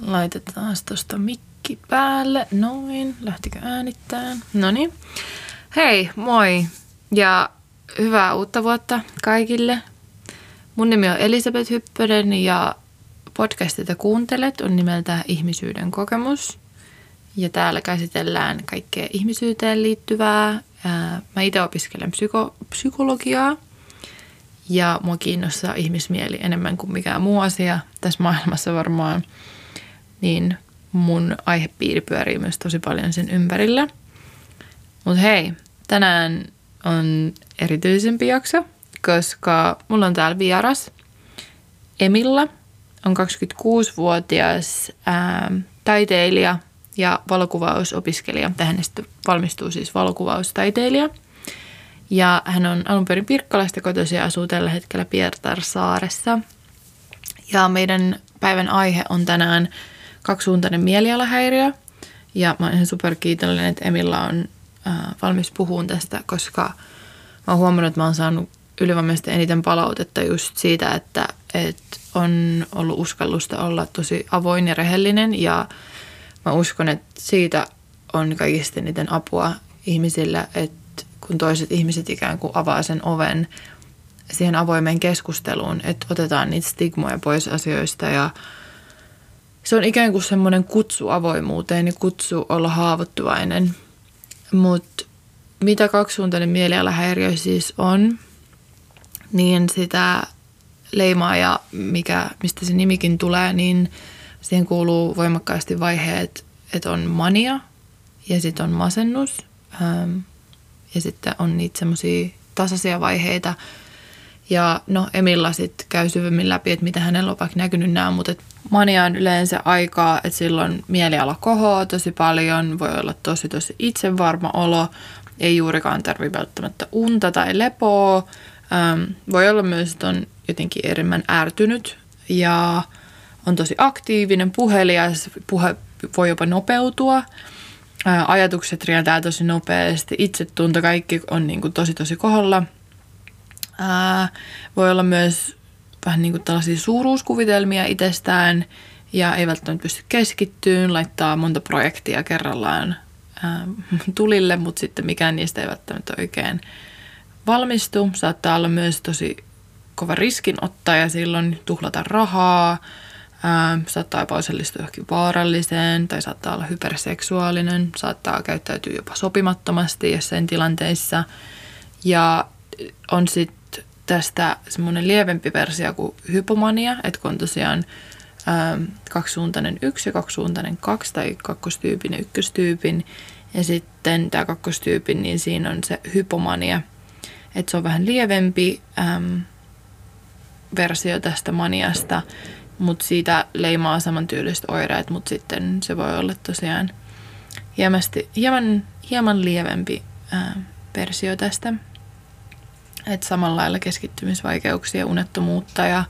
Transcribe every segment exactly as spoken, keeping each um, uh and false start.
Laitetaan tuosta mikki päälle. Noin. Lähtikö äänittämään? Noniin. Hei, moi. Ja hyvää uutta vuotta kaikille. Mun nimi on Elisabet Hyppönen ja podcast, jota kuuntelet, on nimeltään Ihmisyyden kokemus. Ja täällä käsitellään kaikkea ihmisyyteen liittyvää. Mä itse opiskelen psyko- psykologiaa ja mua kiinnostaa ihmismieli enemmän kuin mikään muu asia tässä maailmassa varmaan. Niin mun aihepiiri pyörii myös tosi paljon sen ympärillä. Mut hei, tänään on erityisempi jakso, koska mulla on täällä vieras. Emilla on kaksikymmentäkuusivuotias ää, taiteilija ja valokuvausopiskelija. Hänestä valmistuu siis valokuvaustaiteilija. Ja hän on alun perin Pirkkalasta kotoisin ja asuu tällä hetkellä Pietarsaaressa. Ja meidän päivän aihe on tänään kaksisuuntainen mielialahäiriö. Ja mä oon ihan superkiitollinen, että Emilla on äh, valmis puhumaan tästä, koska mä oon huomannut, että mä oon saanut ylivoimaisesti eniten palautetta just siitä, että et on ollut uskallusta olla tosi avoin ja rehellinen. Ja mä uskon, että siitä on kaikista eniten apua ihmisillä, että kun toiset ihmiset ikään kuin avaa sen oven siihen avoimeen keskusteluun, että otetaan niitä stigmoja pois asioista ja se on ikään kuin semmoinen kutsu avoimuuteen ja kutsu olla haavoittuvainen. Mutta mitä kaksisuuntainen mielialahäiriö siis on, niin sitä leimaa ja mikä, mistä se nimikin tulee, niin siihen kuuluu voimakkaasti vaiheet, että on mania ja sitten on masennus ja sitten on niitä semmoisia tasaisia vaiheita. Ja no Emilla sitten käy syvemmin läpi, että mitä hänellä on vaikka näkynyt nämä, mutta mania on yleensä aikaa, että silloin mieliala kohoaa tosi paljon, voi olla tosi tosi itsevarma olo, ei juurikaan tarvitse välttämättä unta tai lepoa, ähm, voi olla myös, että on jotenkin enemmän ärtynyt ja on tosi aktiivinen, puhelias, puhe voi jopa nopeutua. Äh, ajatukset rientää tosi nopeasti, itsetunto, kaikki on niin kuin tosi tosi koholla. Ää, voi olla myös vähän niin kuin tällaisia suuruuskuvitelmia itsestään ja ei välttämättä pysty keskittyyn, laittaa monta projektia kerrallaan ää, tulille, mutta sitten mikään niistä ei välttämättä oikein valmistu. Saattaa olla myös tosi kova riskinottaja silloin, tuhlata rahaa, ää, saattaa jopa osallistua johonkin vaaralliseen tai saattaa olla hyperseksuaalinen, saattaa käyttäytyä jopa sopimattomasti jossain tilanteissa ja on sitten tästä semmoinen lievempi versio kuin hypomania, että kun on tosiaan ää, kaksisuuntainen yksi ja kaksisuuntainen kaksi tai kakkostyypin ja ykköstyypin. Ja sitten tämä kakkostyypin, niin siinä on se hypomania, että se on vähän lievempi äm, versio tästä maniasta, mutta siitä leimaa samantyyliset oireet, mutta sitten se voi olla tosiaan hiemästi, hieman, hieman lievempi ää, versio tästä. Että samalla lailla keskittymisvaikeuksia, unettomuutta ja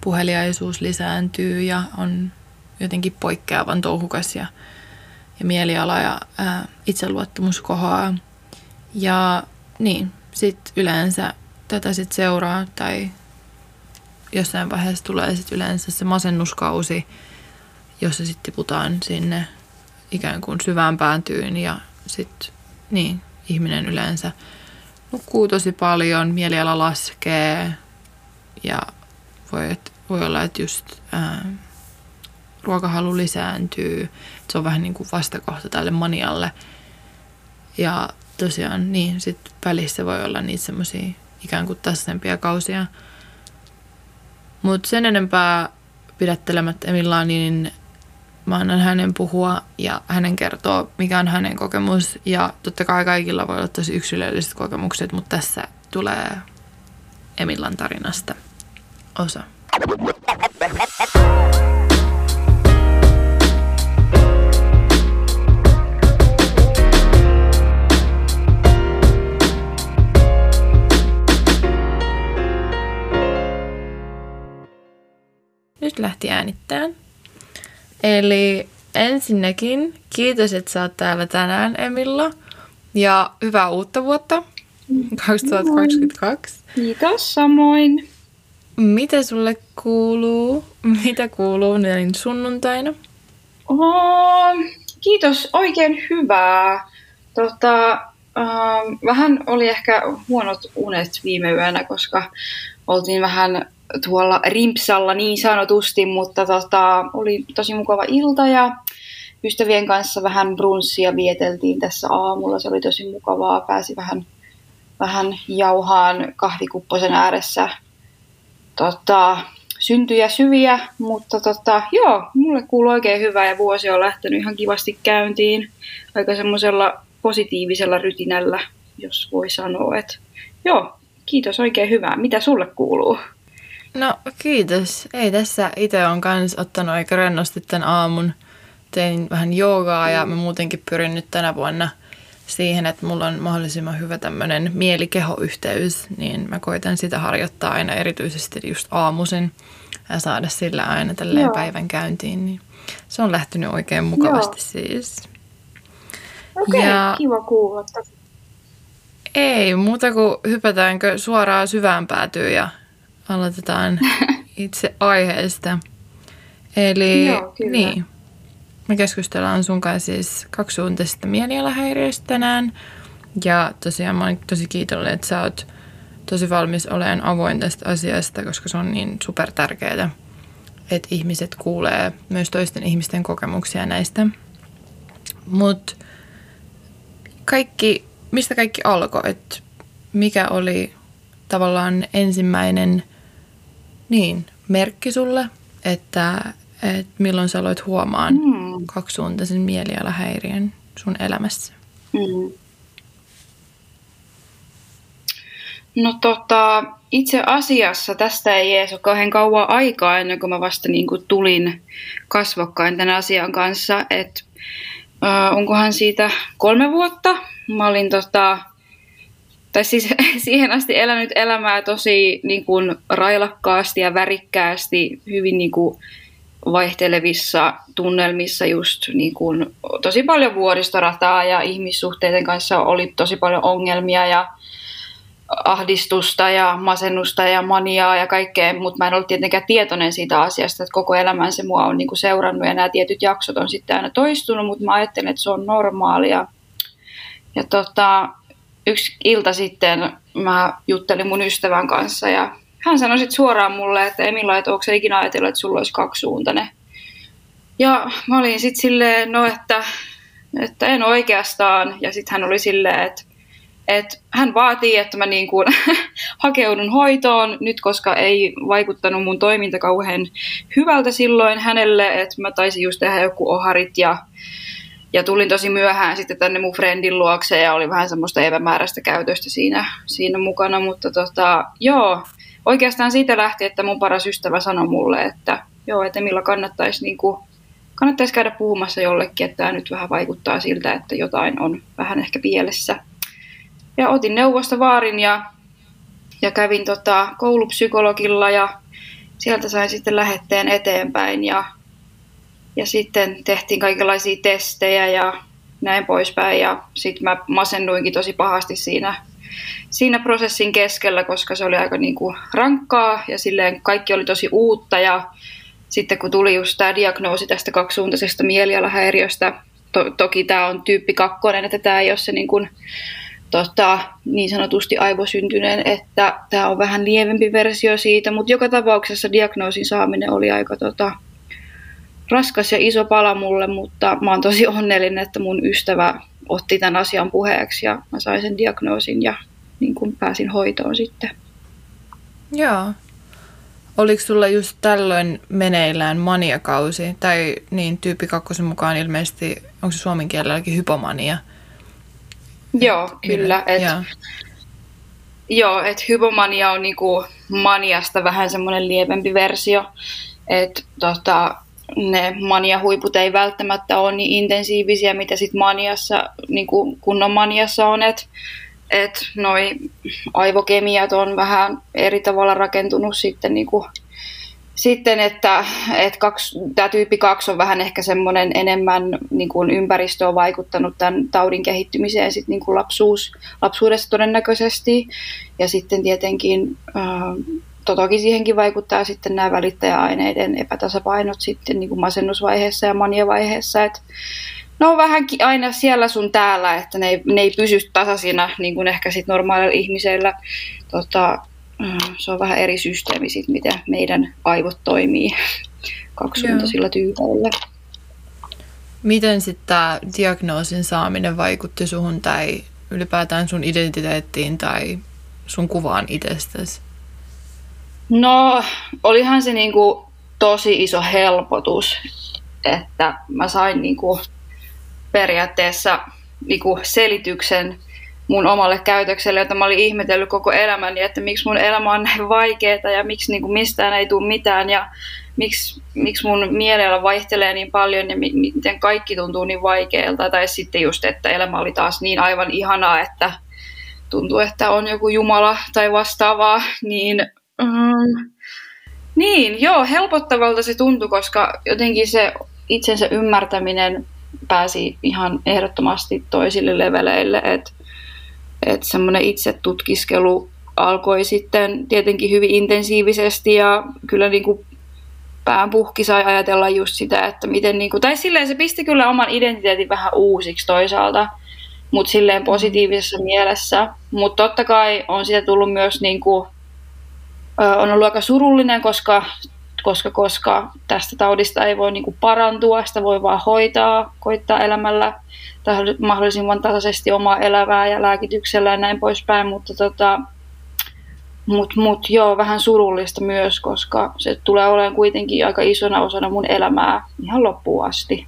puheliaisuus lisääntyy ja on jotenkin poikkeavan touhukas ja, ja mieliala ja ää, itseluottamus kohoaa. Ja niin, sitten yleensä tätä sit seuraa tai jossain vaiheessa tulee sit yleensä se masennuskausi, jossa sitten tiputaan sinne ikään kuin syvään päätyyn ja sitten niin, ihminen yleensä nukkuu tosi paljon, mieliala laskee ja voi, et, voi olla, että just ää, ruokahalu lisääntyy. Et se on vähän niin kuin vastakohta tälle manialle. Ja tosiaan niin, sit välissä voi olla niitä semmoisia ikään kuin tasaisempia kausia. Mutta sen enempää pidättelemättä Emillaa, niin mä annan hänen puhua ja hänen kertoo, mikä on hänen kokemus. Ja totta kai kaikilla voi olla tosi yksilölliset kokemukset, mutta tässä tulee Emillan tarinasta osa. Nyt lähti äänittämään. Eli ensinnäkin kiitos, että sä oot täällä tänään, Emilla. Ja hyvää uutta vuotta kaksituhattakaksikymmentäkaksi. Kiitos, samoin. Mitä sulle kuuluu? Mitä kuuluu niin sunnuntaina? Oh, kiitos, oikein hyvää. Tota, ähm, vähän oli ehkä huonot unet viime yönä, koska oltiin vähän tuolla rimpsalla niin sanotusti, mutta tota, oli tosi mukava ilta ja ystävien kanssa vähän brunssia vieteltiin tässä aamulla. Se oli tosi mukavaa, pääsi vähän, vähän jauhaan kahvikupposen ääressä. Tota, syntyjä syviä, mutta tota, joo, mulle kuuluu oikein hyvää ja vuosi on lähtenyt ihan kivasti käyntiin aika semmoisella positiivisella rytinällä, jos voi sanoa, että joo, kiitos oikein hyvää. Mitä sulle kuuluu? No kiitos. Ei tässä, itse olen kans ottanut aika rennosti tämän aamun. Tein vähän joogaa ja mä muutenkin pyrin nyt tänä vuonna siihen, että mulla on mahdollisimman hyvä tämmöinen mieli-keho-yhteys, niin mä koitan sitä harjoittaa aina erityisesti just aamuisin ja saada sillä aina tälleen Joo. päivän käyntiin. Niin se on lähtenyt oikein mukavasti Joo. siis. Okei, okay, ja... kiva kuulla. Ei muuta kuin hypätäänkö suoraan syvään päätyyn ja aloitetaan itse aiheesta. Eli Joo, niin. Me keskustellaan sun kanssa siis kaksisuuntaisesta mielialahäiriöstä tänään. Ja tosiaan mä olen tosi kiitollinen, että sä oot tosi valmis olemaan avoin tästä asiasta, koska se on niin super tärkeää, että ihmiset kuulee myös toisten ihmisten kokemuksia näistä. Mut kaikki, mistä kaikki alkoi? Et mikä oli tavallaan ensimmäinen niin, merkki sulle, että et milloin sä aloit huomaan mm. kaksisuuntaisen mielialahäiriön sun elämässä? Mm. No tota, itse asiassa tästä ei ees ole kauhean kauan aikaa ennen kuin mä vasta niin kuin tulin kasvokkain tämän asian kanssa. Et, äh, onkohan siitä kolme vuotta? Mä olin tota, tai siis siihen asti elänyt elämää tosi niin kuin railakkaasti ja värikkäästi, hyvin niin kuin vaihtelevissa tunnelmissa just niin kun, tosi paljon vuoristorataa ja ihmissuhteiden kanssa oli tosi paljon ongelmia ja ahdistusta ja masennusta ja maniaa ja kaikkea, mutta mä en ollut tietenkään tietoinen siitä asiasta, että koko elämän se mua on niin kun seurannut ja nämä tietyt jaksot on sitten aina toistunut, mutta mä ajattelin, että se on normaalia. Ja tota, yksi ilta sitten mä juttelin mun ystävän kanssa ja hän sanoi sitten suoraan mulle, että Emilla, et ootko sä ikinä ajatellut, että sulla olisi kaksisuuntainen? Ja mä olin sitten silleen, no että, että en oikeastaan. Ja sitten hän oli silleen, että, että hän vaatii, että mä niin kuin hakeudun hoitoon nyt, koska ei vaikuttanut mun toiminta kauhean hyvältä silloin hänelle. Että mä taisin just tehdä joku oharit ja, ja tulin tosi myöhään sitten tänne mun friendin luokse ja oli vähän semmoista epämääräistä käytöstä siinä, siinä mukana. Mutta tota, joo. Oikeastaan siitä lähti, että mun paras ystävä sanoi mulle, että joo, että Emilla kannattaisi, niin kuin, kannattaisi käydä puhumassa jollekin, että tämä nyt vähän vaikuttaa siltä, että jotain on vähän ehkä pielessä. Ja otin neuvosta vaarin ja, ja kävin tota, koulupsykologilla ja sieltä sain sitten lähetteen eteenpäin ja, ja sitten tehtiin kaikenlaisia testejä ja näin poispäin ja sitten mä masennuinkin tosi pahasti siinä. Siinä prosessin keskellä, koska se oli aika niin kuin rankkaa ja silleen kaikki oli tosi uutta ja sitten kun tuli just tämä diagnoosi tästä kaksisuuntaisesta mielialahäiriöstä, to- toki tämä on tyyppi kakkonen, että tämä ei ole se niin, kuin, tota, niin sanotusti aivosyntyneen, että tämä on vähän lievempi versio siitä, mutta joka tapauksessa diagnoosin saaminen oli aika tota, raskas ja iso pala mulle, mutta mä oon tosi onnellinen, että mun ystävä otti tämän asian puheeksi ja mä sain sen diagnoosin ja niin kun pääsin hoitoon sitten. Joo. Oliko sulla just tällöin meneillään maniakausi? Tai niin tyyppi kakkosen mukaan ilmeisesti, onko se suomen kielelläkin hypomania? Joo, et, kyllä. Et, joo, joo että hypomania on niinku maniasta vähän semmoinen lievempi versio. Että tota... ne maniahuiput ei välttämättä ole niin intensiivisiä, mitä sitten maniassa, niin kunnon maniassa on, että et noi aivokemiat on vähän eri tavalla rakentunut sitten, niin kuin, sitten että et tämä tyyppi kaksi on vähän ehkä semmoinen enemmän niin kuin ympäristö on vaikuttanut tämän taudin kehittymiseen sit, niin kuin lapsuus, lapsuudessa todennäköisesti ja sitten tietenkin äh, toki siihenkin vaikuttaa sitten nämä välittäjäaineiden epätasapainot sitten niin kuin masennusvaiheessa ja maniavaiheessa. Et ne on vähänkin aina siellä sun täällä, että ne ei, ne ei pysy tasaisina niin kuin ehkä sit normaalilla ihmisellä. Tota, se on vähän eri systeemi sitten, miten meidän aivot toimii kaksisuuntaisilla tyypeillä. Miten sitten tämä diagnoosin saaminen vaikutti suhun tai ylipäätään sun identiteettiin tai sun kuvaan itsestäsi? No, olihan se niinku tosi iso helpotus, että mä sain niinku periaatteessa niinku selityksen mun omalle käytökselle, jota mä olin ihmetellyt koko elämäni, että miksi mun elämä on näin vaikeaa ja miksi niinku mistään ei tule mitään ja miksi, miksi mun mielellä vaihtelee niin paljon ja mi- miten kaikki tuntuu niin vaikealta. Tai sitten just, että elämä oli taas niin aivan ihanaa, että tuntuu, että on joku Jumala tai vastaavaa, niin... Mm. Niin, joo, helpottavalta se tuntui, koska jotenkin se itsensä ymmärtäminen pääsi ihan ehdottomasti toisille leveleille, että et semmoinen itsetutkiskelu alkoi sitten tietenkin hyvin intensiivisesti ja kyllä niin kuin pään puhki sai ajatella just sitä, että miten niin kuin, tai silleen se pisti kyllä oman identiteetin vähän uusiksi toisaalta, mutta silleen positiivisessa mielessä, mutta totta kai on siitä tullut myös niin kuin on ollut aika surullinen, koska, koska, koska tästä taudista ei voi niin kuin parantua, sitä voi vaan hoitaa, koittaa elämällä tai mahdollisimman tasaisesti omaa elämää ja lääkityksellä ja näin poispäin, mutta tota, mut, mut, joo, vähän surullista myös, koska se tulee olemaan kuitenkin aika isona osana mun elämää ihan loppuun asti.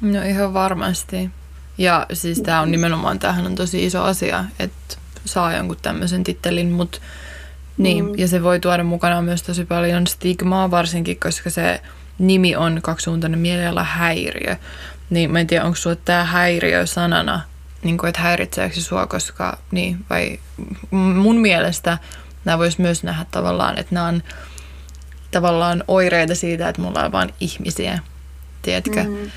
No ihan varmasti. Ja siis tää on nimenomaan, tämähän on tosi iso asia, että saa jonkun tämmöisen tittelin, mutta niin, mm. ja se voi tuoda mukanaan myös tosi paljon stigmaa, varsinkin koska se nimi on kaksisuuntainen mieliala häiriö. Niin mä en tiedä, onko sulla tää häiriö sanana, niin kuin, että häiritseekö sua, koska niin, vai mun mielestä nämä vois myös nähdä tavallaan, että nämä on tavallaan oireita siitä, että mulla on vaan ihmisiä, tiedätkö? Mm.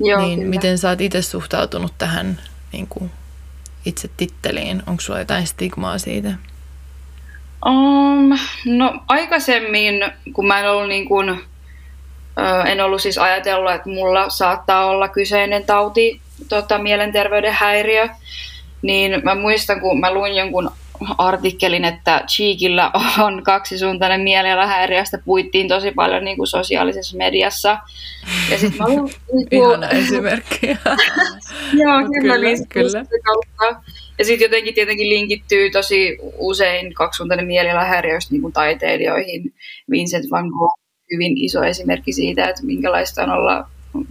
Joo, niin kyllä. Miten sä oot itse suhtautunut tähän niin kuin itse titteliin? Onko sulla jotain stigmaa siitä? Um, no aikaisemmin, kun mä en ollut, niin kun, ö, en ollut siis ajatellut, että mulla saattaa olla kyseinen tauti, tota, mielenterveyden häiriö, niin mä muistan, kun mä luin jonkun artikkelin, että Cheekillä on kaksisuuntainen mielialahäiriöstä, puittiin tosi paljon niin kuin sosiaalisessa mediassa. Ja sit mä luin... Ihana esimerkki. Joo, no, kyllä. kyllä. kyllä. Ja sitten jotenkin tietenkin linkittyy tosi usein kaksisuuntainen mielialahäiriöstä niin kuin taiteilijoihin. Vincent van Gogh on hyvin iso esimerkki siitä, että minkälaista on olla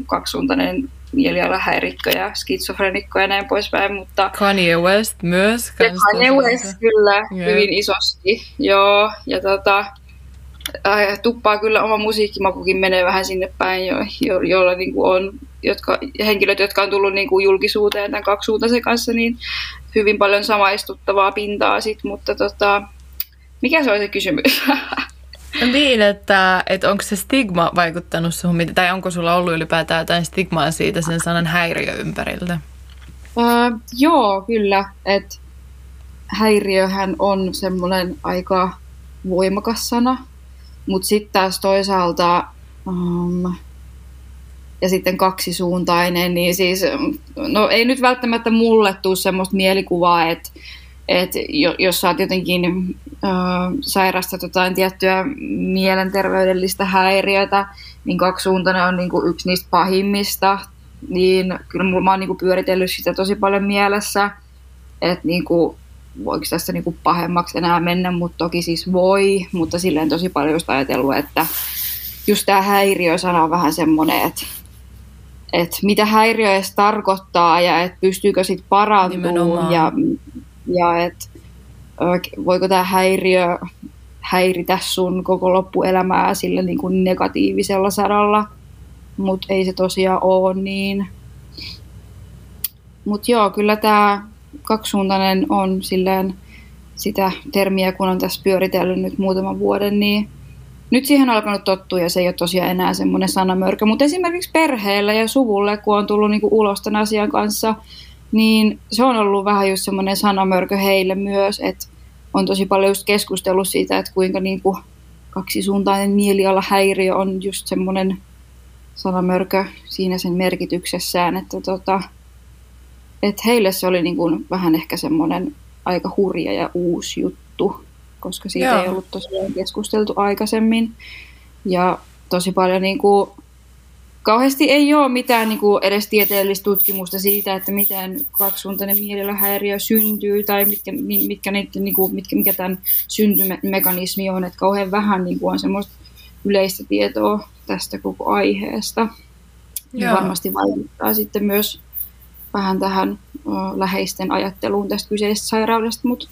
kaksisuuntainen mielialahäirikkö ja skitsofrenikko ja näin poispäin, mutta... Kanye West myös. Kanye West, kyllä, yeah. Hyvin isosti, joo, ja tota, äh, tuppaa kyllä oma musiikkimakukin menee vähän sinne päin, jo, jo, joilla niinku on jotka, henkilöt, jotka on tullut niinku julkisuuteen tämän kaksisuuntaisen kanssa, niin hyvin paljon samaistuttavaa pintaa sit, mutta tota, mikä se on se kysymys? Niin, että, että onko se stigma vaikuttanut suhun, tai onko sulla ollut ylipäätään jotain stigmaa siitä sen sanan häiriö ympäriltä? Öö, joo, kyllä. Et häiriöhän on semmoinen aika voimakas sana, mutta sitten taas toisaalta, um, ja sitten kaksisuuntainen, niin siis, no ei nyt välttämättä mulle tule semmoista mielikuvaa, että että jos sä oot jotenkin äh, sairastat jotain tiettyä mielenterveydellistä häiriötä, niin kaksisuuntainen on niinku yksi niistä pahimmista. Niin kyllä mulla, mä oon niinku pyöritellyt sitä tosi paljon mielessä, että niinku, voiko tässä niinku pahemmaksi enää mennä, mutta toki siis voi. Mutta silleen tosi paljon just ajatellut, että just tää häiriösana on vähän semmoinen, että et mitä häiriö edes tarkoittaa ja että pystyykö sit parantumaan ja... Ja että voiko tämä häiriö häiritä sun koko loppuelämää sillä niin kuin negatiivisella saralla, mutta ei se tosiaan ole niin. Mutta joo, kyllä tämä kaksisuuntainen on silleen sitä termiä, kun on tässä pyöritellyt nyt muutaman vuoden, niin nyt siihen on alkanut tottua ja se ei ole tosiaan enää semmoinen sanamörkö. Mutta esimerkiksi perheellä ja suvulle, kun on tullut niin kuin ulos tämän asian kanssa, niin se on ollut vähän just semmoinen sanamörkö heille myös, että on tosi paljon just keskustellut siitä, että kuinka niinku kaksisuuntainen mielialahäiriö on just semmoinen salamörkö siinä sen merkityksessään, että tota, et heille se oli niin kuin vähän ehkä semmoinen aika hurja ja uusi juttu, koska siitä Joo. ei ollut tosiaan keskusteltu aikaisemmin. Ja tosi paljon niin kuin, kauheasti ei ole mitään niin kuin edes tieteellistä tutkimusta siitä, että miten kaksisuuntainen mielialahäiriö syntyy tai mitkä, mitkä, niitä, niin kuin, mitkä, mikä tämän syntymekanismi on. Että kauhean vähän niin kuin on semmoista yleistä tietoa tästä koko aiheesta. Ja varmasti vaikuttaa sitten myös vähän tähän ö, läheisten ajatteluun tästä kyseisestä sairaudesta, mutta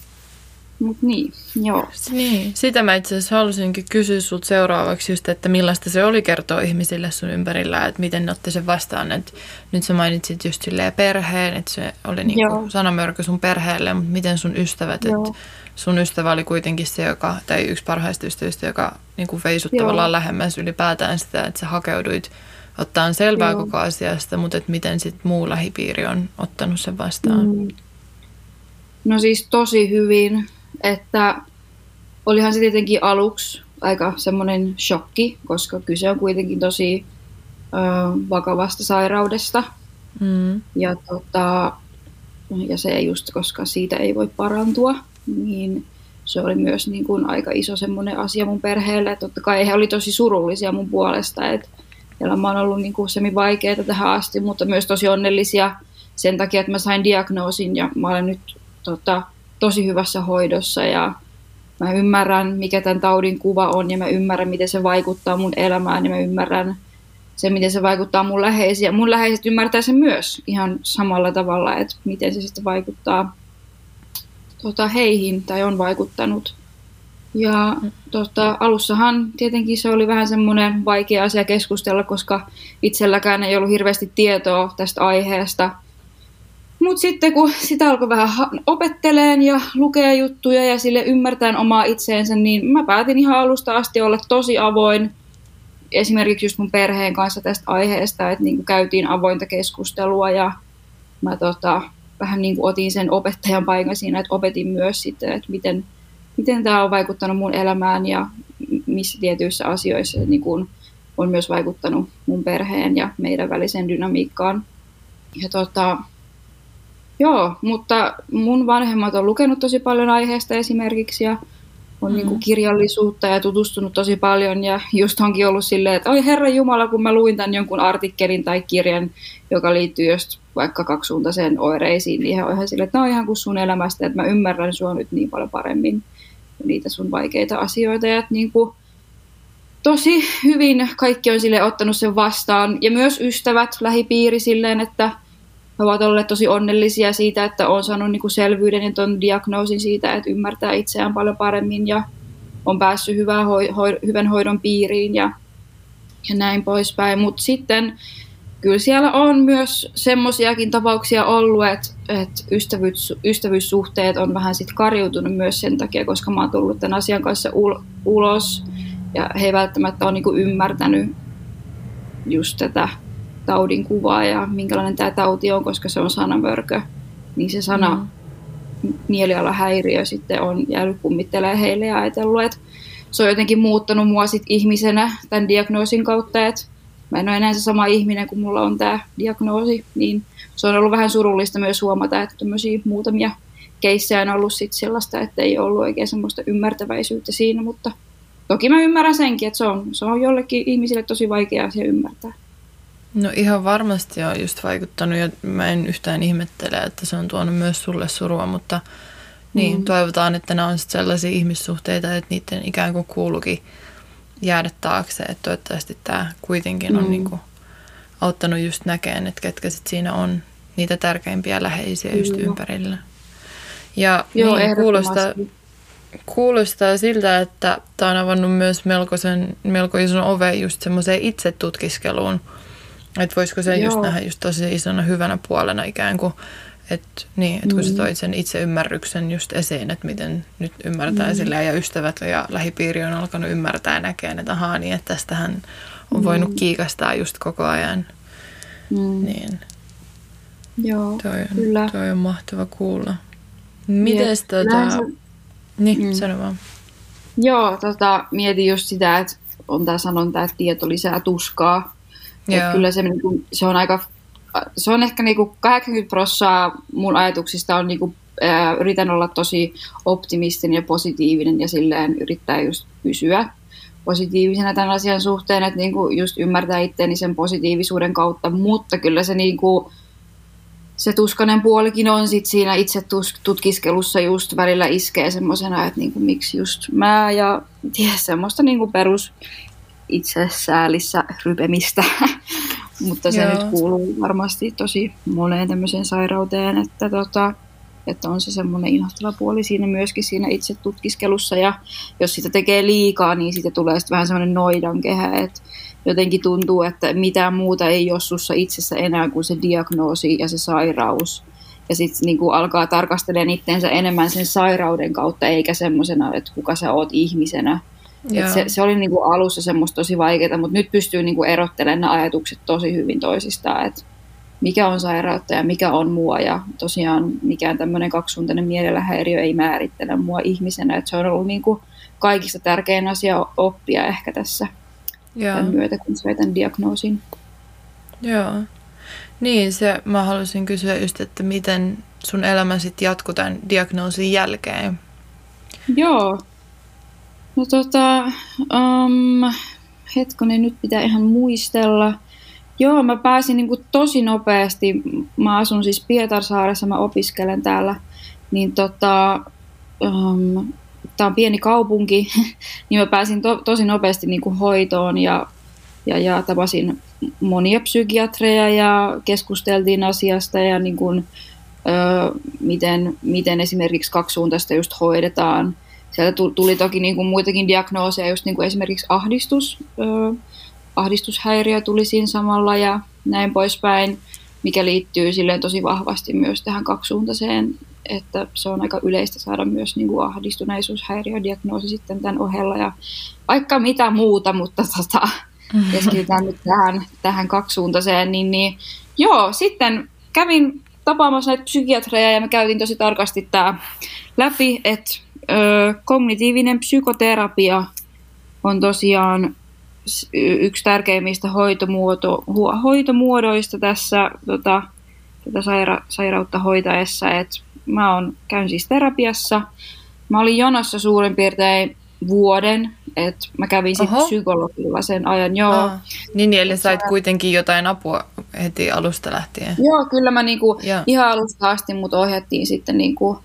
mut niin, joo. Niin. Sitä mä itse asiassa halusinkin kysyä sut seuraavaksi just, että millaista se oli kertoa ihmisille sun ympärillä, että miten ne otti sen vastaan, että nyt sä mainitsit just silleen perheen, että se oli niinku sanamörkö sun perheelle, mutta miten sun ystävät, joo. että sun ystävä oli kuitenkin se, joka, tai yksi parhaista ystävistä, joka niinku vei sut joo. tavallaan lähemmäs ylipäätään sitä, että sä hakeuduit ottaan selvää Joo. koko asiasta, mutta et miten sit muu lähipiiri on ottanut sen vastaan? Mm. No siis tosi hyvin, että olihan se tietenkin aluksi aika semmoinen shokki, koska kyse on kuitenkin tosi ö, vakavasta sairaudesta. Mm. Ja, tota, ja se just, koska siitä ei voi parantua, niin se oli myös niin kuin aika iso semmoinen asia mun perheelle. Totta kai he oli tosi surullisia mun puolesta, että elämä on ollut niin kuin semivaikeaa tähän asti, mutta myös tosi onnellisia sen takia, että mä sain diagnoosin ja mä olen nyt tota, tosi hyvässä hoidossa ja mä ymmärrän, mikä tämän taudin kuva on ja mä ymmärrän, miten se vaikuttaa mun elämään ja mä ymmärrän se, miten se vaikuttaa mun läheisiä. Mun läheiset ymmärtää sen myös ihan samalla tavalla, että miten se sitten vaikuttaa tota, heihin tai on vaikuttanut. Ja tota, alussahan tietenkin se oli vähän semmoinen vaikea asia keskustella, koska itselläkään ei ollut hirveästi tietoa tästä aiheesta. Mutta sitten kun sitä alkoi vähän opetteleen ja lukea juttuja ja sille ymmärtäen omaa itseensä, niin mä päätin ihan alusta asti olla tosi avoin. Esimerkiksi just mun perheen kanssa tästä aiheesta, että niinku käytiin avointa keskustelua ja mä tota, vähän niinku otin sen opettajan paikan siinä, että opetin myös sitä, että miten... miten tämä on vaikuttanut mun elämään ja missä tietyissä asioissa niin kun on myös vaikuttanut mun perheen ja meidän väliseen dynamiikkaan. Ja tota, joo, mutta mun vanhemmat on lukenut tosi paljon aiheesta esimerkiksi ja on mm-hmm. niin kun kirjallisuutta ja tutustunut tosi paljon ja just onkin ollut silleen, että oi herra jumala, kun mä luin tämän jonkun artikkelin tai kirjan, joka liittyy just vaikka kaksisuuntaiseen oireisiin, niin he on ihan silleen, että no ihan kuin sun elämästä, että mä ymmärrän sua nyt niin paljon paremmin. Niitä sun vaikeita asioita ja niin kuin, tosi hyvin kaikki on sille ottanut sen vastaan ja myös ystävät lähipiiri silleen, että he ovat olleet tosi onnellisia siitä, että on saanut niin kuin selvyyden ja ton diagnoosin siitä, että ymmärtää itseään paljon paremmin ja on päässyt hyvää hoi- hoi- hyvän hoidon piiriin ja, ja näin poispäin, mutta sitten kyllä siellä on myös semmoisiakin tapauksia ollut, että, että ystävyys, ystävyyssuhteet on vähän sit kariutunut myös sen takia, koska mä oon tullut tämän asian kanssa ul- ulos ja he ei välttämättä ole niinku ymmärtänyt just tätä taudin kuvaa ja minkälainen tämä tauti on, koska se on sanamörkö. Niin se sana mm. mielialahäiriö sitten on jäänyt kummittelemaan heille ja ajatellut, että se on jotenkin muuttanut mua sit ihmisenä tämän diagnoosin kautta, että mä en ole enää se sama ihminen, kun mulla on tämä diagnoosi, niin se on ollut vähän surullista myös huomata, että tämmöisiä muutamia keissejä on ollut sit sellaista, että ei ollut oikein semmoista ymmärtäväisyyttä siinä, mutta toki mä ymmärrän senkin, että se on, se on jollekin ihmisille tosi vaikea asia ymmärtää. No ihan varmasti on just vaikuttanut ja mä en yhtään ihmettele, että se on tuonut myös sulle surua, mutta niin, mm. toivotaan, että nämä on sit sellaisia ihmissuhteita, että niiden ikään kuin kuuluukin jäädä taakse, että toivottavasti tämä kuitenkin on mm. niinku auttanut just näkeen, että ketkä sit siinä on niitä tärkeimpiä läheisiä mm. just ympärillä. Ja Joo, niin, kuulostaa, kuulostaa siltä, että tämä on avannut myös melkoisen, melko ison oven just semmoiseen itsetutkiskeluun, että voisiko se Joo. just nähdä just tosi isona hyvänä puolena ikään kuin, että niin, et kun mm. sä toit sen itseymmärryksen just esiin, että miten nyt ymmärtää mm. silleen ja ystävät ja lähipiiri on alkanut ymmärtää ja näkee, että ahaa niin, että tästähän on mm. voinut kiikastaa just koko ajan. Mm. Niin. Joo, toi on, kyllä. Toi on mahtava kuulla. Mites tota... Lähes... Niin, mm. sano vaan. Joo, tota, mietin just sitä, että on tämä sanonta, että tieto lisää tuskaa. Että kyllä se, se on aika, se on ehkä niinku kahdeksankymmentä prosenttia mun ajatuksista on niinku, ää, yritän olla tosi optimistinen ja positiivinen ja silleen yrittää just pysyä positiivisena tämän asian suhteen, että niinku just ymmärtää itseäni sen positiivisuuden kautta, mutta kyllä se niinku, se tuskainen puolikin on sit siinä itse tusk- tutkiskelussa just välillä iskee semmoisena, että niinku, miksi just mä ja tiedä, semmoista niinku perus itsesäälissä rypemistä, mutta se Joo. nyt kuuluu varmasti tosi moneen tämmöiseen sairauteen, että, tota, että on se semmoinen inhottava puoli siinä myöskin siinä itse tutkiskelussa ja jos sitä tekee liikaa, niin siitä tulee sitten vähän semmoinen noidankehä, että jotenkin tuntuu, että mitään muuta ei ole sussa itsessä enää kuin se diagnoosi ja se sairaus. Ja sitten niin kun alkaa tarkastelemaan itseensä enemmän sen sairauden kautta, eikä semmoisena, että kuka sä oot ihmisenä. Se, se oli niin kun alussa semmoista tosi vaikeaa, mutta nyt pystyy niin kun erottelemaan nämä ajatukset tosi hyvin toisistaan, että mikä on sairautta ja mikä on mua. Ja tosiaan mikään tämmöinen kaksisuuntainen mielenhäiriö ei määrittele mua ihmisenä. Et se on ollut niin kun kaikista tärkein asia oppia ehkä tässä. Joo. Tämän myötä, kun sai tämän diagnoosin. Joo. Niin, se mä halusin kysyä just, että miten sun elämä sitten jatkuu tämän diagnoosin jälkeen? Joo. No tota, um, hetkonen, nyt pitää ihan muistella. Joo, mä pääsin niin kuin tosi nopeasti. Mä asun siis Pietarsaaressa, mä opiskelen täällä. Niin tota... Um, Tämä on pieni kaupunki, niin mä pääsin to- tosi nopeasti niin kuin hoitoon ja, ja, ja tapasin monia psykiatreja ja keskusteltiin asiasta ja niin kuin, ö, miten, miten esimerkiksi kaksisuuntaista just hoidetaan. Sieltä tuli toki niin kuin muitakin diagnooseja, just niin kuin esimerkiksi ahdistus, ö, ahdistushäiriö tuli siinä samalla ja näin poispäin, mikä liittyy silleen tosi vahvasti myös tähän kaksisuuntaiseen. Että se on aika yleistä saada myös niin kuin ahdistuneisuushäiriödiagnoosi sitten tämän ohella ja vaikka mitä muuta, mutta tota, keskitytään nyt tähän, tähän kaksisuuntaiseen. Niin, niin, joo, sitten kävin tapaamassa näitä psykiatreja ja me käytiin tosi tarkasti tämä läpi, että ö, kognitiivinen psykoterapia on tosiaan yksi tärkeimmistä hoitomuoto, hoitomuodoista tässä tota, tätä saira, sairautta hoitaessa, että Mä oon, käyn siis terapiassa. Mä olin jonossa suurin piirtein vuoden, että mä kävin sitten psykologilla sen ajan. Joo. Aa, niin, niin, eli sait kuitenkin jotain apua heti alusta lähtien. Joo, kyllä mä niinku ihan alusta asti mut ohjattiin sitten niinku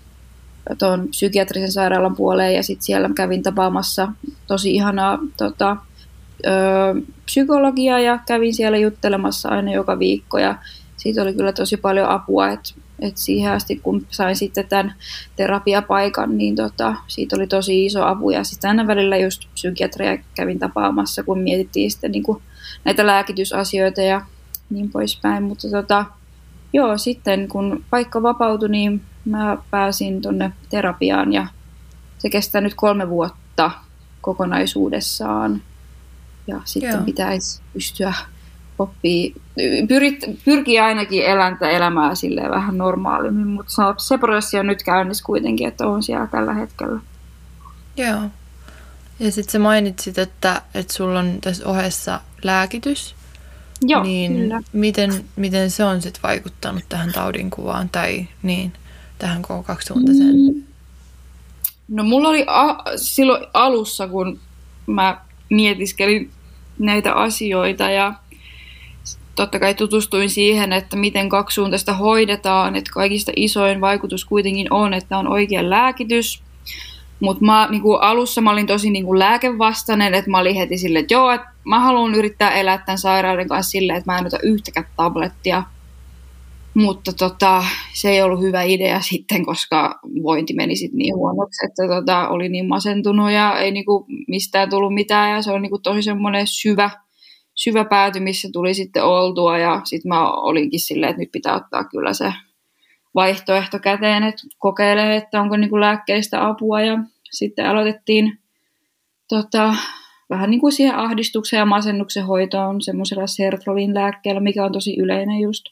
tuon psykiatrisen sairaalan puoleen ja sitten siellä mä kävin tapaamassa tosi ihanaa tota, ö, psykologia ja kävin siellä juttelemassa aina joka viikko ja siitä oli kyllä tosi paljon apua, että Et siihen asti, kun sain sitten tämän terapiapaikan, niin tota, siitä oli tosi iso apu. Ja sitten aina välillä just psykiatria kävin tapaamassa, kun mietittiin sitten niinku näitä lääkitysasioita ja niin poispäin. Mutta tota, joo, sitten kun paikka vapautui, niin mä pääsin tonne terapiaan ja se kestää nyt kolme vuotta kokonaisuudessaan. Ja sitten joo. pitäisi pystyä... Oppii, pyrit, pyrkii ainakin elämään elämää silleen vähän normaalimmin, mutta se prosessi on nyt käynnissä kuitenkin, että on siellä tällä hetkellä. Joo. Ja sitten sä mainitsit, että, että sulla on tässä ohessa lääkitys. Joo, niin kyllä. Miten, miten se on sitten vaikuttanut tähän taudinkuvaan tai niin, tähän K kaksi-suuntaiseen? Mm. No mulla oli a, silloin alussa, kun mä mietiskelin näitä asioita ja totta kai tutustuin siihen, että miten kaksisuuntaista hoidetaan, että kaikista isoin vaikutus kuitenkin on, että on oikea lääkitys. Mutta niinku, alussa mä olin tosi niinku, lääkevastainen, että mä olin heti silleen, että joo, et mä haluan yrittää elää tämän sairauden kanssa silleen, että mä en ota yhtäkään tablettia. Mutta tota, se ei ollut hyvä idea sitten, koska vointi meni sitten niin huonoksi, että tota, oli niin masentunut ja ei niinku, mistään tullut mitään ja se on niinku, tosi semmoinen syvä. Syvä pääty, missä tuli sitten oltua ja sitten mä olinkin silleen, että nyt pitää ottaa kyllä se vaihtoehto käteen, että kokeilee, että onko niinku lääkkeistä apua ja sitten aloitettiin tota, vähän niin kuin siihen ahdistukseen ja masennuksen hoitoon semmoisella sertrovin lääkkeellä, mikä on tosi yleinen just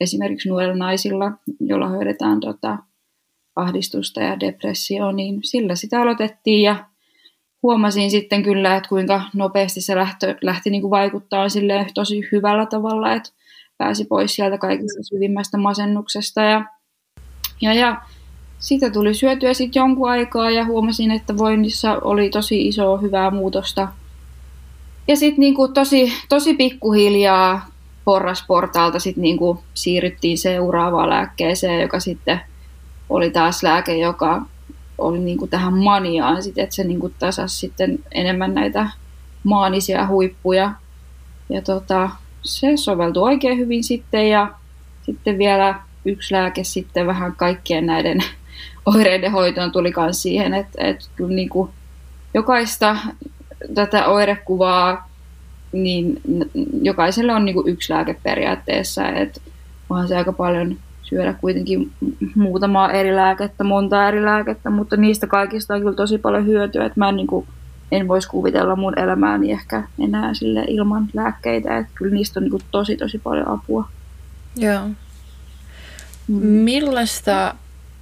esimerkiksi nuorilla naisilla, jolla hoidetaan tota, ahdistusta ja depressioon, niin sillä sitä aloitettiin ja huomasin sitten kyllä, että kuinka nopeasti se lähti, lähti niin kuin vaikuttaa silleen tosi hyvällä tavalla, että pääsi pois sieltä kaikista syvimmästä masennuksesta. Ja, ja, ja sitä tuli syötyä sitten jonkun aikaa ja huomasin, että voinnissa oli tosi isoa hyvää muutosta. Ja sitten niin kuin tosi, tosi pikkuhiljaa porrasportaalta sitten niin kuin siirryttiin seuraavaan lääkkeeseen, joka sitten oli taas lääke, joka oli niin kuin tähän maniaan, sit, että se niin kuin tasasi sitten enemmän näitä maanisia huippuja. Ja tota, se soveltui oikein hyvin sitten ja sitten vielä yksi lääke sitten vähän kaikkien näiden oireiden hoitoon tuli myös siihen, että, että kyllä niin kuin jokaista tätä oirekuvaa, niin jokaiselle on niin kuin yksi lääke periaatteessa, että onhan se aika paljon syödä kuitenkin muutamaa eri lääkettä, monta eri lääkettä, mutta niistä kaikista on kyllä tosi paljon hyötyä, että mä en, niin kuin, en voisi kuvitella mun elämääni ehkä enää sille ilman lääkkeitä, että kyllä niistä on niin kuin tosi tosi paljon apua. Joo. Mm. Millaista,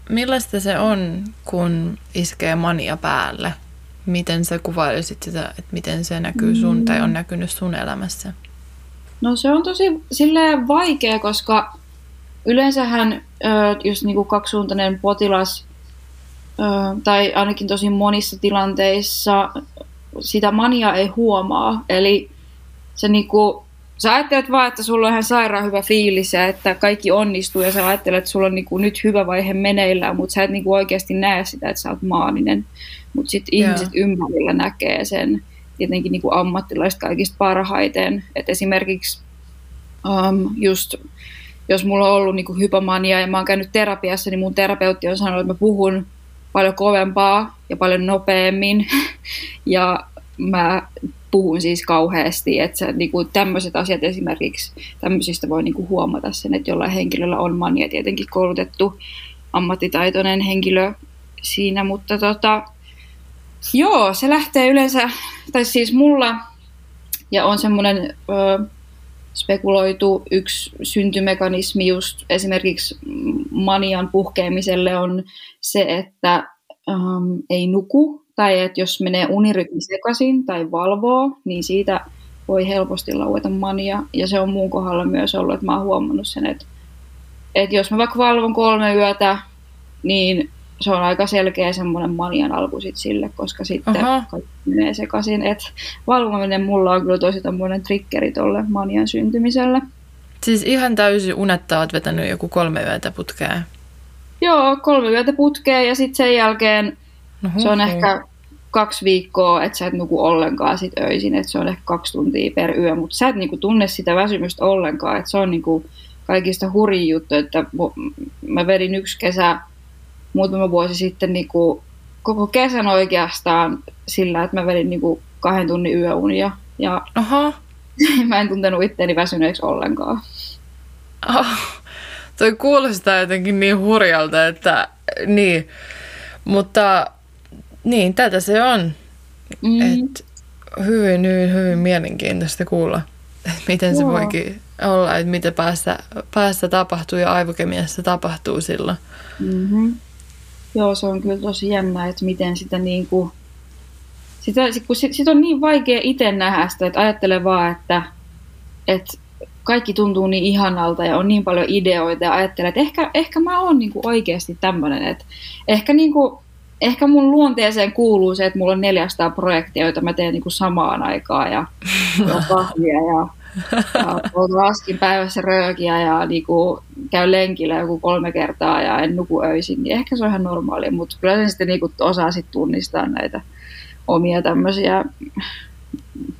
millaista se on, kun iskee mania päälle? Miten sä kuvailisit sitä, että miten se näkyy sun mm. tai on näkynyt sun elämässä? No se on tosi silleen vaikea, koska yleensähän just niin kuin kaksisuuntainen potilas, tai ainakin tosi monissa tilanteissa, sitä maniaa ei huomaa. Eli se niin kuin, sä ajattelet vaan, että sulla on ihan sairaan hyvä fiilis ja että kaikki onnistuu ja sä ajattelet, että sulla on niin kuin nyt hyvä vaihe meneillään, mutta sä et niin kuin oikeasti näe sitä, että sä oot maaninen. Mutta sitten ihmiset yeah. ympärillä näkee sen tietenkin niin kuin ammattilaiset kaikista parhaiten. Et esimerkiksi um, just jos mulla on ollut niin kuin hypomania ja mä oon käynyt terapiassa, niin mun terapeutti on sanonut, että mä puhun paljon kovempaa ja paljon nopeammin. Ja mä puhun siis kauheasti, että niin kuin tämmöiset asiat esimerkiksi, tämmöisistä voi niin kuin huomata sen, että jollain henkilöllä on mania, tietenkin koulutettu ammattitaitoinen henkilö siinä, mutta tota, joo, se lähtee yleensä, tai siis mulla, ja on semmoinen ö, spekuloitu yksi syntymekanismi just esimerkiksi manian puhkeamiselle on se, että ö, ei nuku, tai että jos menee unirytmi sekaisin tai valvoo, niin siitä voi helposti laueta mania, ja se on mun kohdalla myös ollut, että mä oon huomannut sen, että, että jos mä vaikka valvon kolme yötä, niin se on aika selkeä semmoinen manian alku sit sille, koska sitten Aha. kaikki menee sekaisin. Et valvominen mulla on kyllä tosi tommoinen triggeri tolle manian syntymiselle. Siis ihan täysin unetta olet vetänyt joku kolme yötä putkeen? Joo, kolme yötä putkeen ja sitten sen jälkeen no, se on ehkä kaksi viikkoa, että sä et nuku ollenkaan sit öisin. Et se on ehkä kaksi tuntia per yö, mutta sä et niinku tunne sitä väsymystä ollenkaan. Et se on niinku kaikista hurjin juttu, että mä vedin yksi kesä muutama vuosi sitten niin kuin, koko kesän oikeastaan sillä, että mä vedin niin kuin, kahden tunnin yöunia. Ja Aha. mä en tuntenut itteeni väsyneeksi ollenkaan. Oh, toi kuulostaa jotenkin niin hurjalta, että niin. Mutta niin, tätä se on. Mm. Et, hyvin, hyvin, hyvin mielenkiintoista kuulla, että miten se Joo. voikin olla, että mitä päässä, päässä tapahtuu ja aivokemiassa tapahtuu sillä. Mm-hmm. Joo, se on kyllä tosi jännä, että miten sitä niin kuin, sitä, kun sit, sit on niin vaikea itse nähdä sitä, että ajattele vaan, että, että kaikki tuntuu niin ihanalta ja on niin paljon ideoita ja ajattelee, että ehkä, ehkä mä oon niin kuin oikeasti tämmöinen, että ehkä, niin kuin, ehkä mun luonteeseen kuuluu se, että mulla on neljäsataa projektia, joita mä teen niin kuin samaan aikaan ja on kahvia ja olen laskin päivässä röökiä ja niin kuin käyn lenkillä joku kolme kertaa ja en nuku öisin, niin ehkä se on ihan normaalia, mutta kyllä sen sitten niin kuin osaa sit tunnistaa näitä omia tämmöisiä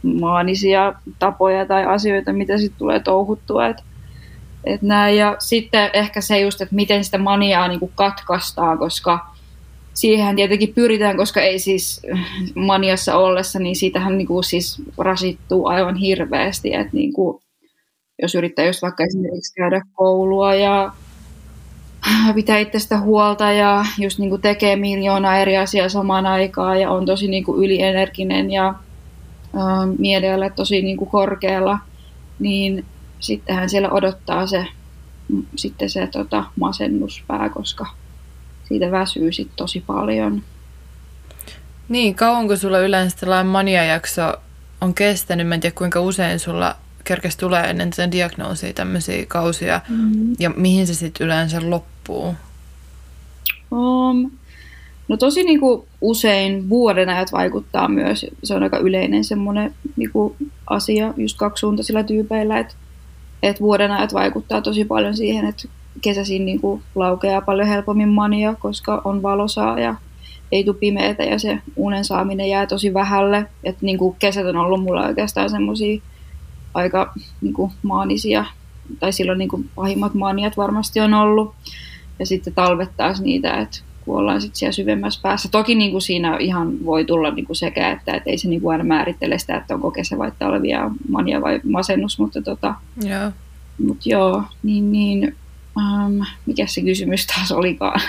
maanisia tapoja tai asioita, mitä sitten tulee touhuttua. Et, et näin. Ja sitten ehkä se just, että miten sitä maniaa niin kuin katkaistaan, koska siihen tietenkin pyritään, koska ei siis maniassa ollessa, niin siitähän niinku siis rasittuu aivan hirveästi. Että niinku, jos yrittää just vaikka esimerkiksi käydä koulua ja pitää itsestä huolta ja just niinku tekee miljoonaa eri asiaa samaan aikaan ja on tosi niinku ylienerginen ja ä, mielellä tosi niinku korkealla, niin sittenhän siellä odottaa se, sitten se tota, masennuspää, koska siitä väsyy sit tosi paljon. Niin, kauanko sulla yleensä tällainen maniajakso on kestänyt? Mä en tiedä, kuinka usein sulla kerkesi tulee ennen sen diagnoosia tämmöisiä kausia. Mm-hmm. Ja mihin se sitten yleensä loppuu? Um, no tosi niinku usein vuodenajat vaikuttaa myös. Se on aika yleinen semmoinen niinku asia just kaksisuuntaisilla tyypeillä, että et vuodenajat vaikuttaa tosi paljon siihen, että kesäsin niinku laukeaa paljon helpommin mania, koska on valosaa ja ei tule pimeätä ja se unen saaminen jää tosi vähälle. Et niinku kesät on ollut mulla oikeastaan semmoisia aika niinku maanisia, tai silloin niinku pahimmat maniat varmasti on ollut. Ja sitten talvet taas niitä, että kun ollaan sitten siellä syvemmässä päässä. Toki niinku siinä ihan voi tulla niinku sekä, että et ei se niinku aina määrittele sitä, että onko kesä vai talvia, mania vai masennus. Mutta tota, yeah. mut joo, niin, niin ähm, mikä se kysymys taas olikaan?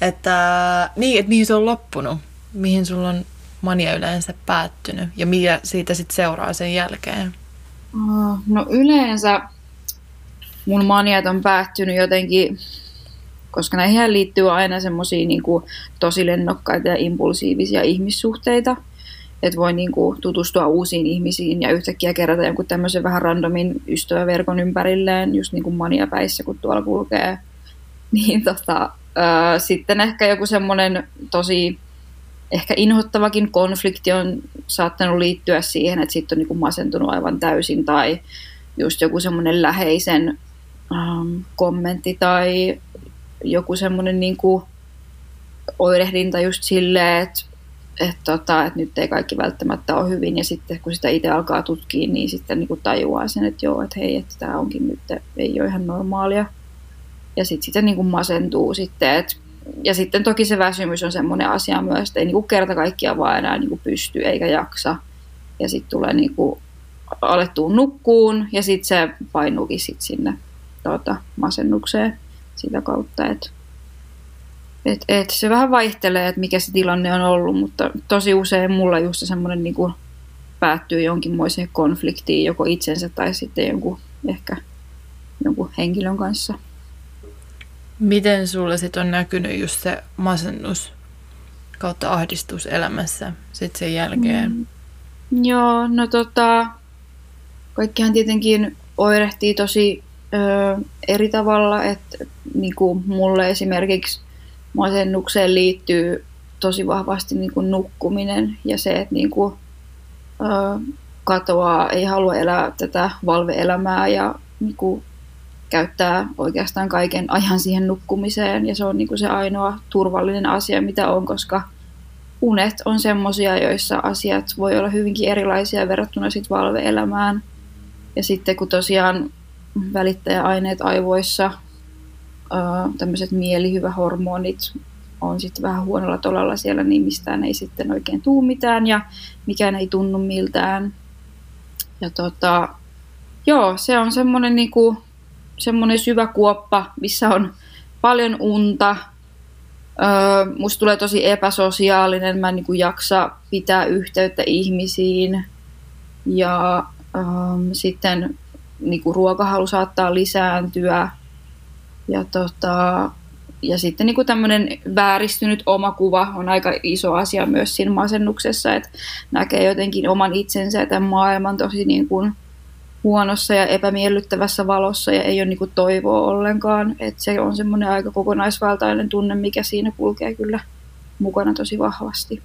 Että, niin, että mihin se on loppunut? Mihin sulla on mania yleensä päättynyt? Ja mitä siitä sitten seuraa sen jälkeen? No yleensä mun maniat on päättynyt jotenkin, koska näihin liittyy aina semmosia niinku tosi lennokkaita ja impulsiivisia ihmissuhteita. Että voi niinku tutustua uusiin ihmisiin ja yhtäkkiä kerätä jonkun tämmöisen vähän randomin ystäväverkon ympärilleen, just niinku maniapäissä, kun tuolla kulkee. Niin tota... Sitten ehkä joku semmoinen tosi ehkä inhottavakin konflikti on saattanut liittyä siihen, että sitten on niinku masentunut aivan täysin tai just joku semmoinen läheisen ähm, kommentti tai joku semmoinen niinku oirehdinta just silleen, että et tota, et nyt ei kaikki välttämättä ole hyvin ja sitten kun sitä itse alkaa tutkia, niin sitten niinku tajuaa sen, että joo, että hei, että tämä onkin nyt, ei ole ihan normaalia. Ja sitten sitä niinku masentuu sitten. Et, ja sitten toki se väsymys on semmoinen asia myös, että ei niinku kerta kaikkiaan vaan enää niinku pysty eikä jaksa. Ja sitten tulee niinku alettua nukkuun ja sitten se painuukin sit sinne tota, masennukseen sitä kautta. Et, et, et se vähän vaihtelee, että mikä se tilanne on ollut, mutta tosi usein mulla just semmoinen niinku päättyy jonkinmoiseen konfliktiin joko itsensä tai sitten jonkun, ehkä jonkun henkilön kanssa. Miten sulla sitten on näkynyt just se masennus kautta ahdistus elämässä sitten sen jälkeen? Mm. Joo, no tota, kaikkihan tietenkin oirehtii tosi ö, eri tavalla, että niinku mulle esimerkiksi masennukseen liittyy tosi vahvasti niinku nukkuminen ja se, että niinku, ö, katoaa, ei halua elää tätä valve-elämää ja niinku käyttää oikeastaan kaiken ajan siihen nukkumiseen ja se on niin kuin se ainoa turvallinen asia, mitä on, koska unet on semmoisia, joissa asiat voi olla hyvinkin erilaisia verrattuna sit valve-elämään. Ja sitten kun tosiaan välittäjäaineet aivoissa, tämmöiset mielihyvähormonit on sitten vähän huonolla tolalla siellä, niin mistään ei sitten oikein tuu mitään ja mikään ei tunnu miltään. Ja tota, joo, se on semmoinen niinku semmoinen syvä kuoppa, missä on paljon unta. Öö, musta tulee tosi epäsosiaalinen. Mä en niinku jaksa pitää yhteyttä ihmisiin. Ja öö, sitten niinku ruokahalu saattaa lisääntyä. Ja, tota, ja sitten niinku tämmöinen vääristynyt omakuva on aika iso asia myös siinä masennuksessa. Että näkee jotenkin oman itsensä ja tämän maailman tosi niin kuin huonossa ja epämiellyttävässä valossa ja ei ole niinku toivoa ollenkaan. Et se on semmoinen aika kokonaisvaltainen tunne, mikä siinä kulkee kyllä mukana tosi vahvasti.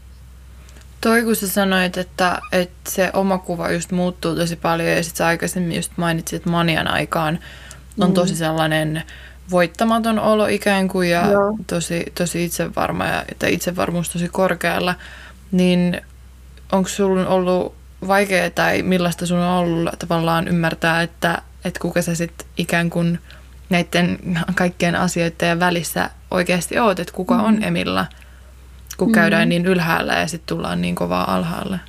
Toi kun sä sanoit, että, että se oma kuva just muuttuu tosi paljon ja sit sä aikaisemmin just mainitsit, että manian aikaan on mm. tosi sellainen voittamaton olo ikään kuin ja Joo. tosi, tosi itsevarma ja itsevarmuus tosi korkealla. Niin onko sulla ollut vaikea tai millaista sun on ollut tavallaan ymmärtää, että, että kuka sä sit ikään kuin näiden kaikkien asioiden välissä oikeasti oot, että kuka mm-hmm. on Emilla, kun mm-hmm. käydään niin ylhäällä ja sitten tullaan niin kovaa alhaalle.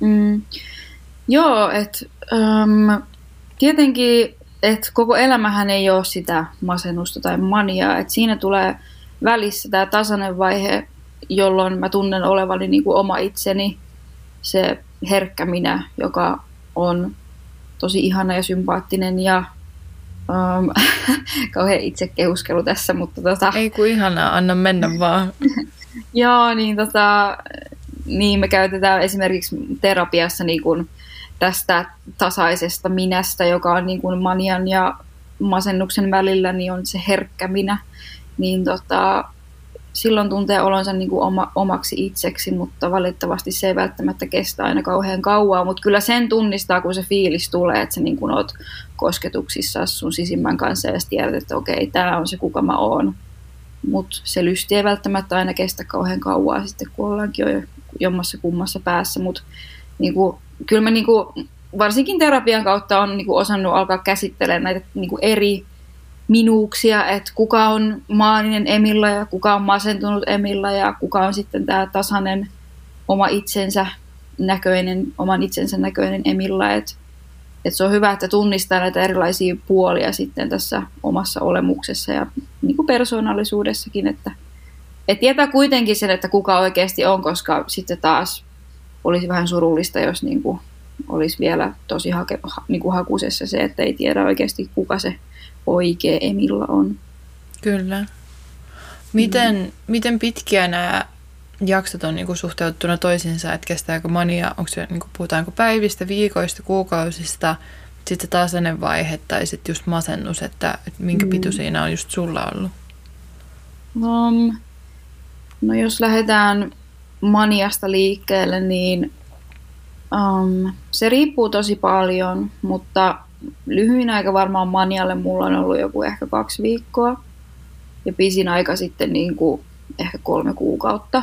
Mm. Joo, että ähm, tietenkin, että koko elämähän ei ole sitä masennusta tai maniaa, että siinä tulee välissä tämä tasainen vaihe, jolloin mä tunnen olevani niin kuin oma itseni, se herkkä minä, joka on tosi ihana ja sympaattinen ja um, kauhean itsekehuskelu tässä, mutta tota... Ei kun ihanaa, anna mennä vaan. Joo, niin, tota, niin me käytetään esimerkiksi terapiassa niin kun tästä tasaisesta minästä, joka on niin kun manian ja masennuksen välillä, niin on se herkkä minä. Niin tota, silloin tuntee olonsa niin kuin oma, omaksi itseksi, mutta valitettavasti se ei välttämättä kestä aina kauhean kauaa. Mutta kyllä sen tunnistaa, kun se fiilis tulee, että sä niin kuin oot kosketuksissa sun sisimmän kanssa ja sä tiedät, että okei, tää on se, kuka mä oon. Mutta se lysti ei välttämättä aina kestä kauhean kauaa sitten, kun ollaankin jo jommassa kummassa päässä. Mutta niin kuin, kyllä mä niin kuin, varsinkin terapian kautta on niin kuin osannut alkaa käsittelemään näitä niin kuin eri minuuksia, että kuka on maaninen Emilla ja kuka on masentunut Emilla ja kuka on sitten tämä tasainen oma itsensä näköinen, oman itsensä näköinen Emilla. Et, et se on hyvä, että tunnistaa näitä erilaisia puolia sitten tässä omassa olemuksessa ja niin kuin persoonallisuudessakin, että et tietää kuitenkin sen, että kuka oikeasti on, koska sitten taas olisi vähän surullista, jos niin kuin olisi vielä tosi hake, niin kuin hakusessa se, että ei tiedä oikeasti kuka se oikea Emilla on. Kyllä. Miten, mm. miten pitkiä nämä jaksot on niinku suhteutettuna toisiinsa, että kestääkö mania, onko se, niinku, puhutaanko päivistä, viikoista, kuukausista, sitten taas ennen vaihe tai sitten just masennus, että et minkä mm. pituisina on just sulla ollut? No, no jos lähdetään maniasta liikkeelle, niin um, se riippuu tosi paljon, mutta lyhyin aika varmaan manialle mulla on ollut joku ehkä kaksi viikkoa ja pisin aika sitten niin kuin ehkä kolme kuukautta.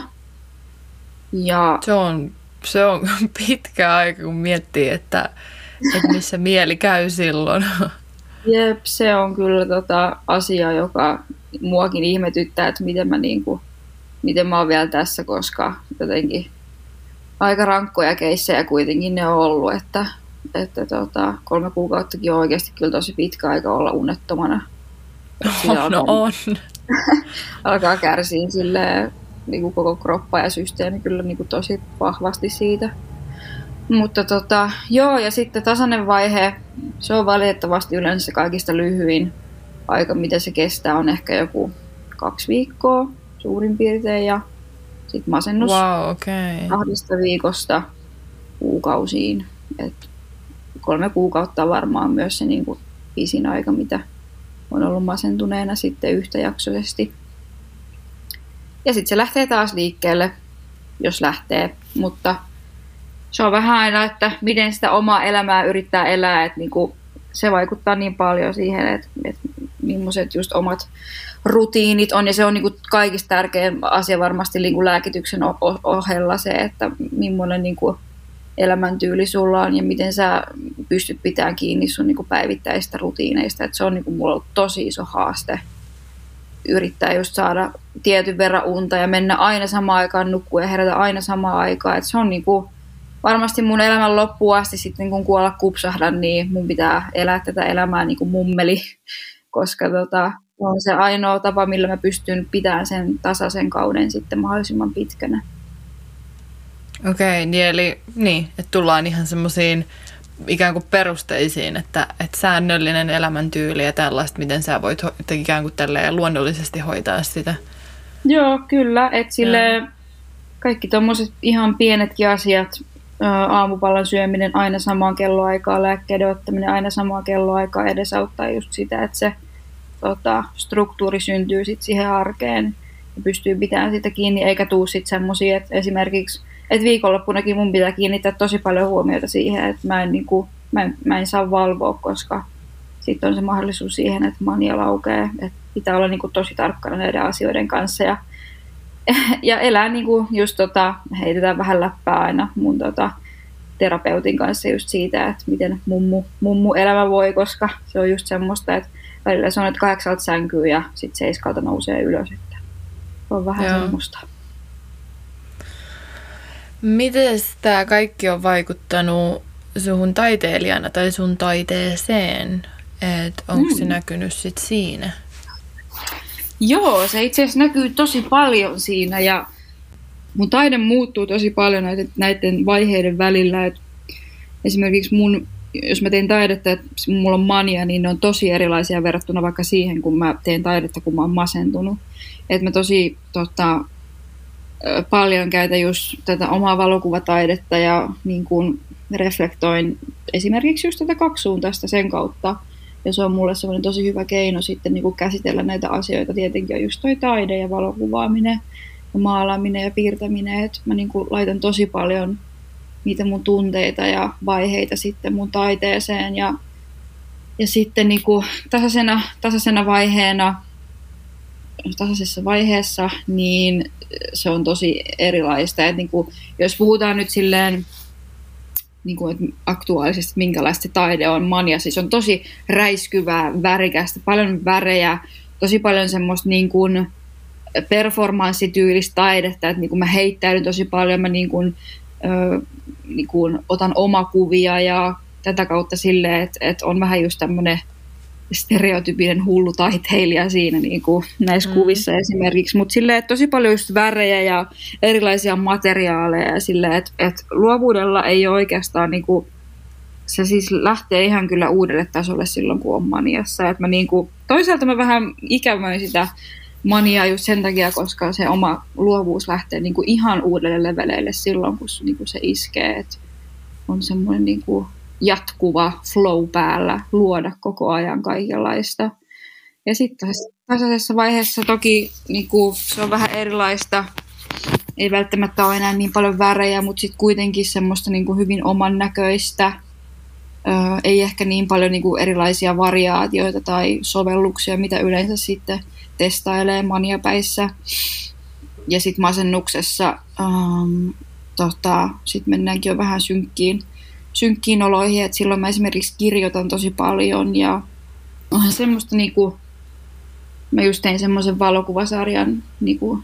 Ja se on, se on pitkä aika, kun miettii, että, että missä mieli käy silloin. Jep, se on kyllä tota asia, joka muakin ihmetyttää, että miten mä, niin kuin, miten mä oon vielä tässä, koska jotenkin aika rankkoja keissejä kuitenkin ne on ollut, että Että tota, kolme kuukauttakin on oikeasti kyllä tosi pitkä aika olla unettomana. No alkaa, no on. alkaa kärsiä silleen, niin kuin koko kroppa ja systeemi kyllä niin kuin tosi vahvasti siitä. Mutta tota, joo, ja sitten tasainen vaihe, se on valitettavasti yleensä kaikista lyhyin aika, mitä se kestää, on ehkä joku kaksi viikkoa suurin piirtein. Ja sitten masennus wow, okay. kahdesta viikosta kuukausiin. Et kolme kuukautta varmaan myös se niin kuin pisin aika, mitä on ollut masentuneena sitten yhtäjaksoisesti. Ja sitten se lähtee taas liikkeelle, jos lähtee. Mutta se on vähän aina, että miten sitä omaa elämää yrittää elää. Että niin kuin se vaikuttaa niin paljon siihen, että, että millaiset just omat rutiinit on. Ja se on niin kuin kaikista tärkein asia varmasti niin kuin lääkityksen ohella se, että millainen niin kuin elämäntyyli sulla on ja miten sä pystyt pitämään kiinni sun niinku päivittäisistä rutiineista. Et se on niinku mulla ollut tosi iso haaste yrittää just saada tietyn verran unta ja mennä aina samaan aikaan nukkua ja herätä aina samaan aikaan. Et se on niinku varmasti mun elämän loppuun asti sitten kun kuolla kupsahdan, niin mun pitää elää tätä elämää niinku mummeli, koska tota, on se ainoa tapa, millä mä pystyn pitämään sen tasaisen kauden sitten mahdollisimman pitkänä. Okei, niin eli niin, että tullaan ihan semmoisiin ikään kuin perusteisiin, että, että säännöllinen elämäntyyli ja tällaista, miten sä voit ho- ikään kuin tälleen luonnollisesti hoitaa sitä. Joo, kyllä, että sille kaikki tommoset ihan pienetkin asiat, aamupalan syöminen aina samaan kelloaikaan, lääkkeiden ottaminen aina samaan kelloaikaan edesauttaa just sitä, että se tota, struktuuri syntyy sit siihen arkeen ja pystyy pitämään sitä kiinni, eikä tuu sit semmosia, että esimerkiksi et viikonloppunakin mun pitää kiinnittää tosi paljon huomiota siihen, että mä en, niin kuin, mä en, mä en saa valvoa, koska sitten on se mahdollisuus siihen, että mania laukee. Et pitää olla niin kuin tosi tarkkana näiden asioiden kanssa ja, ja elää niin kuin just tota, heitetään vähän läppää aina mun tota, terapeutin kanssa just siitä, että miten mummu, mummu elämä voi, koska se on just semmoista, että välillä se on, että kahdeksalta sänkyy ja sitten seiskalta nousee ylös. Että on vähän Joo. semmoista. Miten tämä kaikki on vaikuttanut suhun taiteilijana tai sun taiteeseen? Et onko mm. se näkynyt sit siinä? Joo, se itse asiassa näkyy tosi paljon siinä. Ja mun taide muuttuu tosi paljon näiden, näiden vaiheiden välillä. Et esimerkiksi mun, jos mä teen taidetta, että mulla on mania, niin ne on tosi erilaisia verrattuna vaikka siihen, kun mä teen taidetta, kun mä oon masentunut. Et mä tosi tota, paljon käytän just tätä omaa valokuvataidetta ja niin kuin reflektoin esimerkiksi just tätä kaksisuuntaista sen kautta. Ja se on mulle semmoinen tosi hyvä keino sitten niin kuin käsitellä näitä asioita. Tietenkin on just toi taide ja valokuvaaminen ja maalaaminen ja piirtäminen. Et mä niin kuin laitan tosi paljon niitä mun tunteita ja vaiheita sitten mun taiteeseen. Ja, ja sitten niin kuin tasaisena, tasaisena vaiheena, tasaisessa vaiheessa, niin se on tosi erilaista. Et niin kuin, jos puhutaan nyt silleen, niin kuin, aktuaalisesti, minkälaista taide on. Mania siis on tosi räiskyvää, värikästä, paljon värejä, tosi paljon semmoista niin kuin performanssityylistä taidetta, että niin kuin mä heittäydyn tosi paljon, mä niin kuin, ö, niin kuin otan omakuvia ja tätä kautta silleen, että, että on vähän just tämmöinen stereotypinen hullu taiteilija siinä niin kuin näissä mm. kuvissa esimerkiksi, mutta silleen, että tosi paljon just värejä ja erilaisia materiaaleja ja silleen, että, että luovuudella ei ole oikeastaan niin kuin, se siis lähtee ihan kyllä uudelle tasolle silloin, kun on maniassa. Että mä niin kuin, toisaalta mä vähän ikävöin sitä maniaa just sen takia, koska se oma luovuus lähtee niin kuin ihan uudelle leveleille silloin, kun niin kuin se iskee. Että on semmoinen niin kuin jatkuva flow päällä, luoda koko ajan kaikenlaista. Ja sitten tasaisessa vaiheessa toki niin kuin, se on vähän erilaista. Ei välttämättä ole enää niin paljon värejä, mutta sitten kuitenkin semmoista niin kuin hyvin oman näköistä. Öö, ei ehkä niin paljon niin kuin erilaisia variaatioita tai sovelluksia, mitä yleensä sitten testailee maniapäissä. Ja sitten masennuksessa öö, tota, sit mennäänkin jo vähän synkkiin. synkkiin oloihin, että silloin mä esimerkiksi kirjoitan tosi paljon ja onhan semmoista niinku, mä just tein semmoisen valokuvasarjan niinku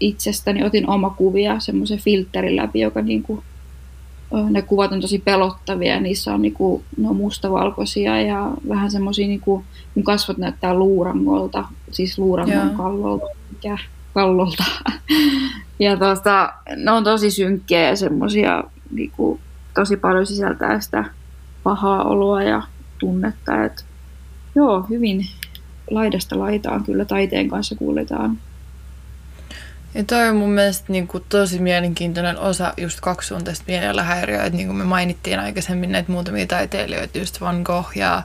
itsestäni, otin omakuvia semmoisen filterin läpi, joka niinku, ne kuvat on tosi pelottavia ja niissä on niinku, ne on mustavalkoisia ja vähän semmosia niinku, mun kasvot näyttää luurangolta, siis luurangon kallolta, mikä kallolta. Ja tuosta, ne on tosi synkkiä ja semmosia niinku, tosi paljon sisältää sitä pahaa oloa ja tunnetta. Et joo, hyvin laidasta laitaan kyllä taiteen kanssa kuljetaan. Ja toi on mun mielestä niin kuin tosi mielenkiintoinen osa just kaksisuuntaista mielellä häiriöä. Et niin kuin me mainittiin aikaisemmin näitä muutamia taiteilijoita, just Van Gogh ja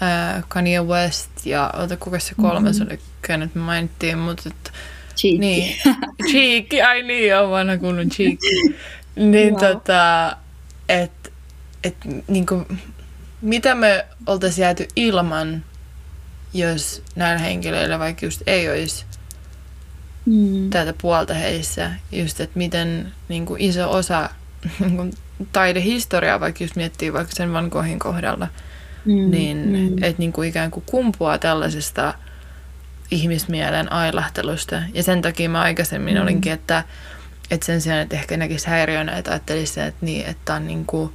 ää, Kanye West ja oota kuka se kolmas mm-hmm. oli, kenet me mainittiin, mutta et, Cheekki. Niin. Cheekki, ai niin, on vanha kunnon Cheekki. Niin wow. tota... Että et, niinku, mitä me oltaisiin jääty ilman, jos näillä henkilöillä vaikka just ei olisi mm. tätä puolta heissä. Just, että miten niinku, iso osa niinku, taidehistoriaa, vaikka just miettii vaikka sen Van Goghin kohdalla, mm. niin mm. että niinku, ikään kuin kumpuaa tällaisesta ihmismielen ailahtelusta. Ja sen takia mä aikaisemmin mm. olinkin, että et sen sijaan, että ehkä näkisi häiriönä, että ajattelisi, että, niin, että, on niin kuin,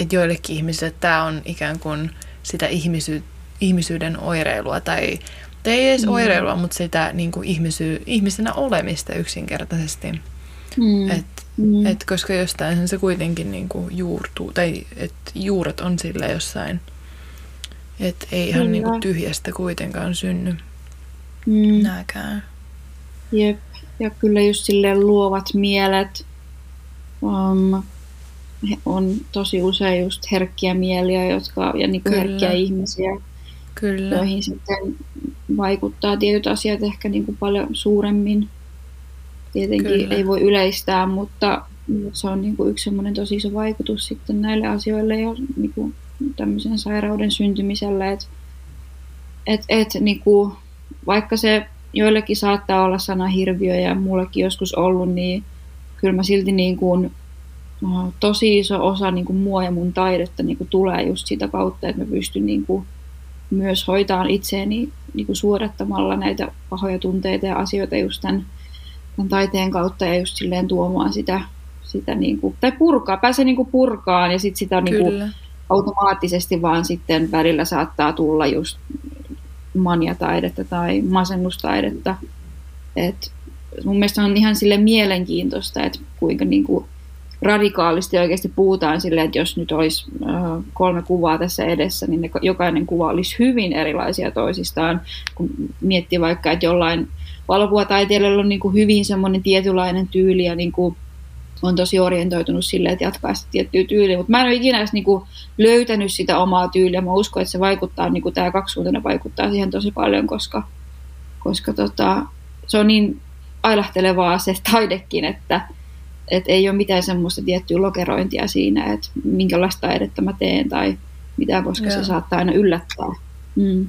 että joillekin ihmisille tämä on ikään kuin sitä ihmisy- ihmisyyden oireilua, tai, tai ei edes mm. oireilua, mutta sitä niin kuin ihmisy- ihmisenä olemista yksinkertaisesti. Mm. Et, mm. Et koska jostain se kuitenkin niin kuin juurtuu, tai et juuret on sillä jossain, että ei ihan niin kuin tyhjästä kuitenkaan synny mm. nääkään. Jep. Ja kyllä just silleen luovat mielet um, on tosi usein just herkkiä mieliä jotka, ja niinku herkkiä ihmisiä, kyllä. joihin sitten vaikuttaa tietyt asiat ehkä niinku paljon suuremmin. Tietenkin kyllä. ei voi yleistää, mutta se on niinku yksi semmoinen tosi iso vaikutus sitten näille asioille ja niinku tämmöisen sairauden syntymiselle. Et, et, et, niinku, vaikka se joillekin saattaa olla sanahirviö ja mullekin joskus ollut, niin kyllä mä silti niin kuin, tosi iso osa niin kuin mua ja mun taidetta niin kuin tulee just sitä kautta, että mä pystyn niin kuin, myös hoitamaan itseäni niin kuin suodattamalla näitä pahoja tunteita ja asioita just tämän, tämän taiteen kautta ja just silleen tuomaan sitä, sitä niin kuin, tai purkaa, pääsee niin kuin purkaan ja sit sitä niin kuin, automaattisesti vaan sitten välillä saattaa tulla just maniataidetta tai masennustaidetta. Et mun mielestä on ihan sille mielenkiintoista, että kuinka niinku radikaalisti oikeasti puhutaan silleen, että jos nyt olisi kolme kuvaa tässä edessä, niin ne, jokainen kuva olisi hyvin erilaisia toisistaan. Kun miettii vaikka, että jollain valokuvataiteilijalla on niin kuin hyvin semmoinen tietynlainen tyyli ja niin kuin on tosi orientoitunut silleen, että jatkaa sitä tiettyä tyyliä. Mutta mä en ole ikinä edes niin kuin löytänyt sitä omaa tyyliä. Mä uskon, että se vaikuttaa, niin kuin tämä kaksisuuntainen vaikuttaa siihen tosi paljon, koska, koska tota, se on niin ailahtelevaa se taidekin, että et ei ole mitään semmoista tiettyä lokerointia siinä, että minkälaista taidetta mä teen tai mitä, koska Joo. se saattaa aina yllättää. Mm.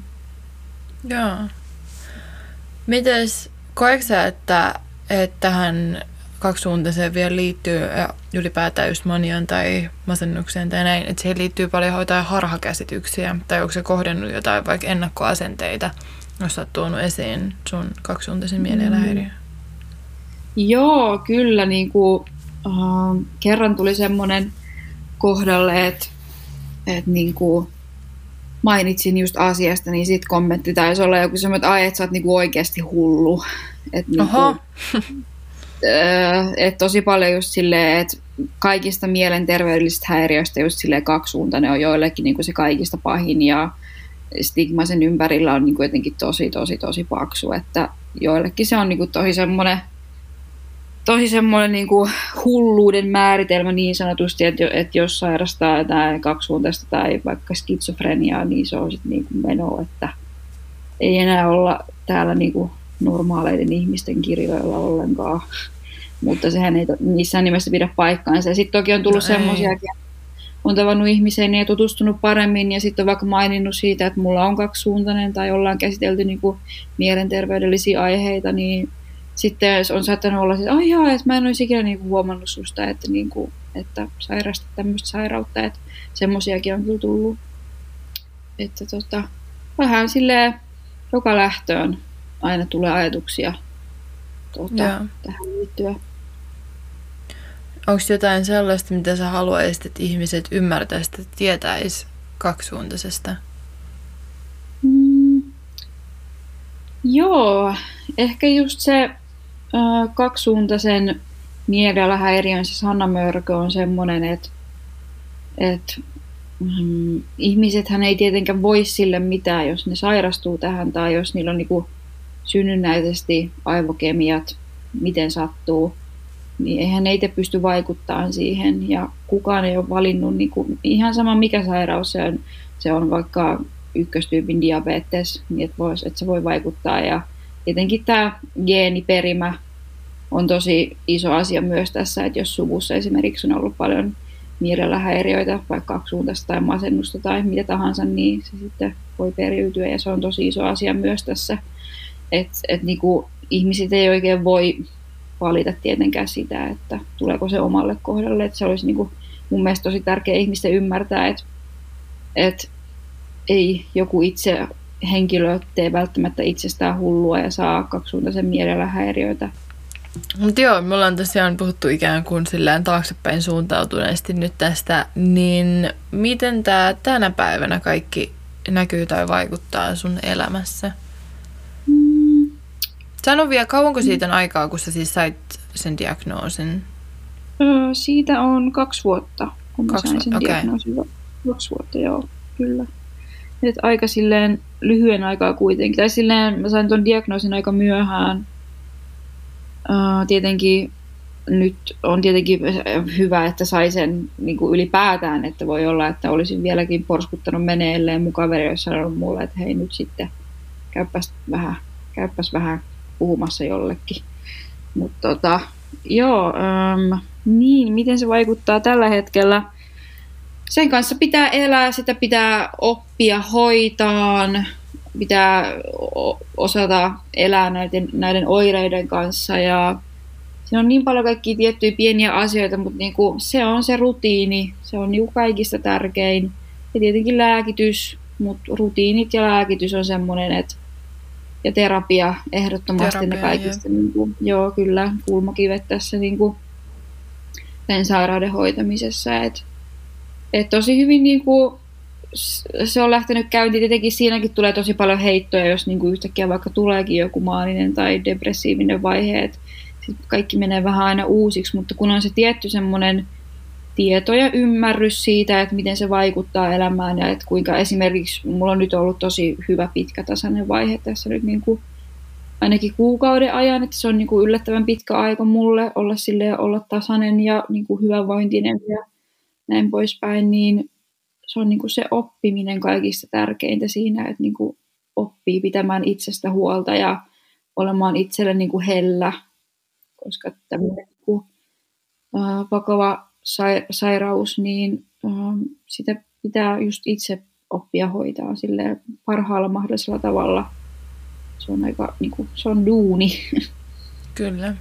Joo. Mites, koetko sä, että, että tähän kaksisuuntaiseen vielä liittyy ja ylipäätään just maniaan tai masennukseen tai näin, että siihen liittyy paljon jotain harhakäsityksiä tai onko se kohdannut jotain vaikka ennakkoasenteita, jos sä oot tuonut esiin sun kaksisuuntaisen mielialahäiriön? Mm. Joo, kyllä. Niin kuin, äh, kerran tuli semmoinen kohdalle, että et niin kuin mainitsin just asiasta, niin sitten kommentti taisi olla joku semmoinen, että ai, että sä oot niin kuin oikeasti hullu. Et niin kuin, äh, et tosi paljon just silleen, että kaikista mielenterveydellisistä häiriöistä just silleen kaksisuuntainen on joillekin niin kuin se kaikista pahin ja stigma sen ympärillä on niin kuin jotenkin tosi, tosi, tosi paksu. Että joillekin se on niin kuin tosi semmoinen Tosi semmoinen niin kuin hulluuden määritelmä niin sanotusti, että, että jos sairastaa jotain kaksisuuntaista tai vaikka skitsofreniaa, niin se on sitten niin kuin meno, että ei enää olla täällä niin kuin normaaleiden ihmisten kirjoilla ollenkaan, mutta sehän ei missään nimessä pidä paikkaansa. Ja sitten toki on tullut no semmoisiakin, on tavannut ihmisiin ja tutustunut paremmin ja sitten on vaikka maininnut siitä, että mulla on kaksisuuntainen tai ollaan käsitelty niin kuin mielenterveydellisiä aiheita, niin sitten on saattanut olla, että aijaa, että mä en olisi ikinä niinku huomannut susta, että, niinku, että sairastat tämmöistä sairautta, että semmosiakin on kyllä tullut. Että tota, vähän silleen joka lähtöön aina tulee ajatuksia tota, tähän liittyen. Onko jotain sellaista, mitä sä haluaisit, että ihmiset ymmärtäisivät, että tietäisivät kaksisuuntaisesta? Mm, joo. Ehkä just se ö, kaksisuuntaisen mielialahäiriön, se sanamörkö on semmoinen, että et, mm, ihmisethän ei tietenkään voi sille mitään, jos ne sairastuu tähän tai jos niillä on niinku synnynnäisesti aivokemiat, miten sattuu, niin eihän ne itse pysty vaikuttamaan siihen ja kukaan ei ole valinnut, niinku, ihan sama mikä sairaus se on, se on vaikka ykköstyypin diabetes, niin että et se voi vaikuttaa ja tietenkin tämä geeniperimä on tosi iso asia myös tässä, että jos suvussa esimerkiksi on ollut paljon mielialahäiriöitä, vaikka kaksisuuntaista tai masennusta tai mitä tahansa, niin se sitten voi periytyä ja se on tosi iso asia myös tässä. Että et niinku, ihmiset ei oikein voi valita tietenkään sitä, että tuleeko se omalle kohdalle. Et se olisi niinku, mun mielestä tosi tärkeää ihmisten ymmärtää, että et ei joku itse henkilö ei välttämättä itsestään hullua ja saa kaksisuuntaisen mielialahäiriöitä. Mutta joo, me ollaan tosiaan puhuttu ikään kuin sillään taaksepäin suuntautuneesti nyt tästä, niin miten tämä tänä päivänä kaikki näkyy tai vaikuttaa sun elämässä? Mm. Sano vielä, kauanko siitä on aikaa, kun sä siis sait sen diagnoosin? Öö, siitä on kaksi vuotta, kun mä kaksi sain sen okay. diagnoosin. Kaksi vuotta, joo, kyllä. Et aika silleen lyhyen aikaa kuitenkin. Tai silleen mä sain tuon diagnoosin aika myöhään. Uh, tietenkin nyt on tietenkin hyvä, että sai sen niin kuin ylipäätään, että voi olla, että olisin vieläkin porskuttanut meneilleen. Mun kaveri olisi sanonut mulle, että hei nyt sitten käypäs vähän, käypäs vähän puhumassa jollekin. Mutta tota, joo, um, niin miten se vaikuttaa tällä hetkellä? Sen kanssa pitää elää, sitä pitää oppia hoitaan, pitää osata elää näiden, näiden oireiden kanssa. Ja siinä on niin paljon kaikkia tiettyjä pieniä asioita, mutta niin kuin se on se rutiini, se on niin kuin kaikista tärkein. Ja tietenkin lääkitys, mutta rutiinit ja lääkitys on semmoinen, että ja terapia ehdottomasti terapia, ne kaikista. Niin kuin, joo, kyllä, kulmakivet tässä niin kuin tämän sairauden hoitamisessa, että Et tosi hyvin niinku, se on lähtenyt käyntiin, tietenkin siinäkin tulee tosi paljon heittoja, jos niinku yhtäkkiä vaikka tuleekin joku maaninen tai depressiivinen vaihe, et sit kaikki menee vähän aina uusiksi, mutta kun on se tietty semmoinen tieto ja ymmärrys siitä, että miten se vaikuttaa elämään ja että kuinka esimerkiksi mulla on nyt ollut tosi hyvä pitkätasainen vaihe tässä nyt niin kuin ainakin kuukauden ajan, että se on niin kuin yllättävän pitkä aika mulle olla silleen, olla tasainen ja niin kuin hyvävointinen ja näin poispäin, niin se on niin kuin se oppiminen kaikista tärkeintä siinä, että niin kuin oppii pitämään itsestä huolta ja olemaan itselle niin kuin hellä, koska tämmöinen niin kuin vakava sairaus, niin sitä pitää just itse oppia hoitaa silleen parhaalla mahdollisella tavalla. Se on aika, niin kuin, se on duuni. Kyllä.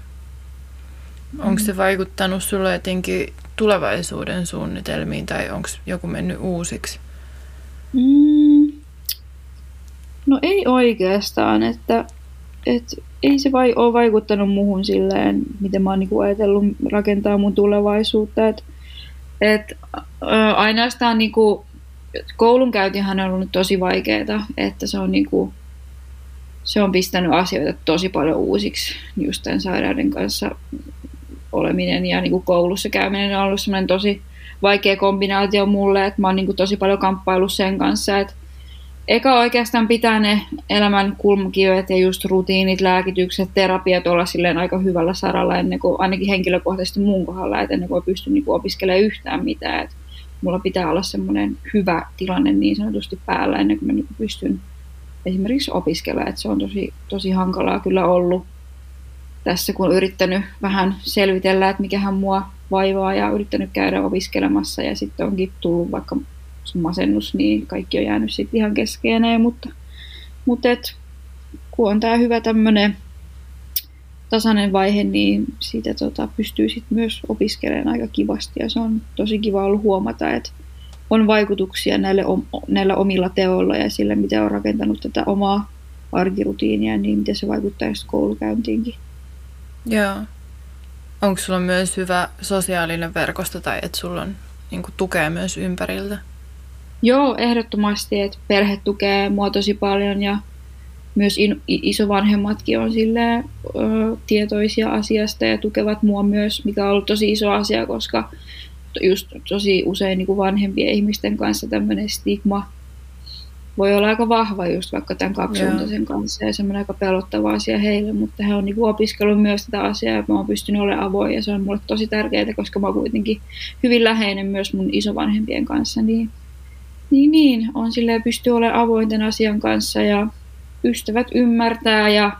Onko se vaikuttanut sulla jotenkin tulevaisuuden suunnitelmiin tai onko joku mennyt uusiksi? Mm, no ei oikeastaan, että et, ei se vai ole vaikuttanut muuhun silleen, miten mä oon niinku ajatellut rakentaa mun tulevaisuutta. Et, et, ä, ainoastaan niinku, koulunkäyntihän on ollut tosi vaikeaa, että se on niinku, se on pistänyt asioita tosi paljon uusiksi just tämän sairauden kanssa oleminen ja niin kuin koulussa käyminen on ollut semmoinen tosi vaikea kombinaatio mulle, että mä oon niin kuin tosi paljon kamppaillut sen kanssa, että eka oikeastaan pitää ne elämän kulmakivet ja just rutiinit, lääkitykset, terapiat olla silleen aika hyvällä saralla ennen kuin, ainakin henkilökohtaisesti mun kohdalla, että ennen kuin pystyn niin kuin opiskelemaan yhtään mitään, että mulla pitää olla semmoinen hyvä tilanne niin sanotusti päällä ennen kuin mä niin kuin pystyn esimerkiksi opiskella, että se on tosi, tosi hankalaa kyllä ollut tässä, kun olen yrittänyt vähän selvitellä, että mikähän mua vaivaa ja yrittänyt käydä opiskelemassa ja sitten onkin tullut vaikka masennus, niin kaikki on jäänyt sitten ihan keskeen näin, mutta, mutta et, kun on tämä hyvä tämmöinen tasainen vaihe, niin siitä tota, pystyy sitten myös opiskelemaan aika kivasti ja se on tosi kiva ollut huomata, että on vaikutuksia näille, näillä omilla teoilla ja sillä, miten on rakentanut tätä omaa arkirutiinia, niin miten se vaikuttaa koulukäyntiinkin. Joo. Onko sulla myös hyvä sosiaalinen verkosto tai että sulla on niin kuin, tukea myös ympäriltä? Joo, ehdottomasti. Että perhe tukee mua tosi paljon ja myös in, isovanhemmatkin on silleen, ö, tietoisia asiasta ja tukevat mua myös, mikä on ollut tosi iso asia, koska just tosi usein niin kuin vanhempien ihmisten kanssa tämmöinen stigma voi olla aika vahva just vaikka tämän kaksisuuntaisen kanssa ja semmoinen aika pelottava asia heille, mutta he on niin kuin opiskellut myös tätä asiaa ja mä oon pystynyt olemaan avoin ja se on mulle tosi tärkeää, koska mä oon kuitenkin hyvin läheinen myös mun isovanhempien kanssa, niin niin, niin on silleen pystyy olemaan avoin tämän asian kanssa ja ystävät ymmärtää ja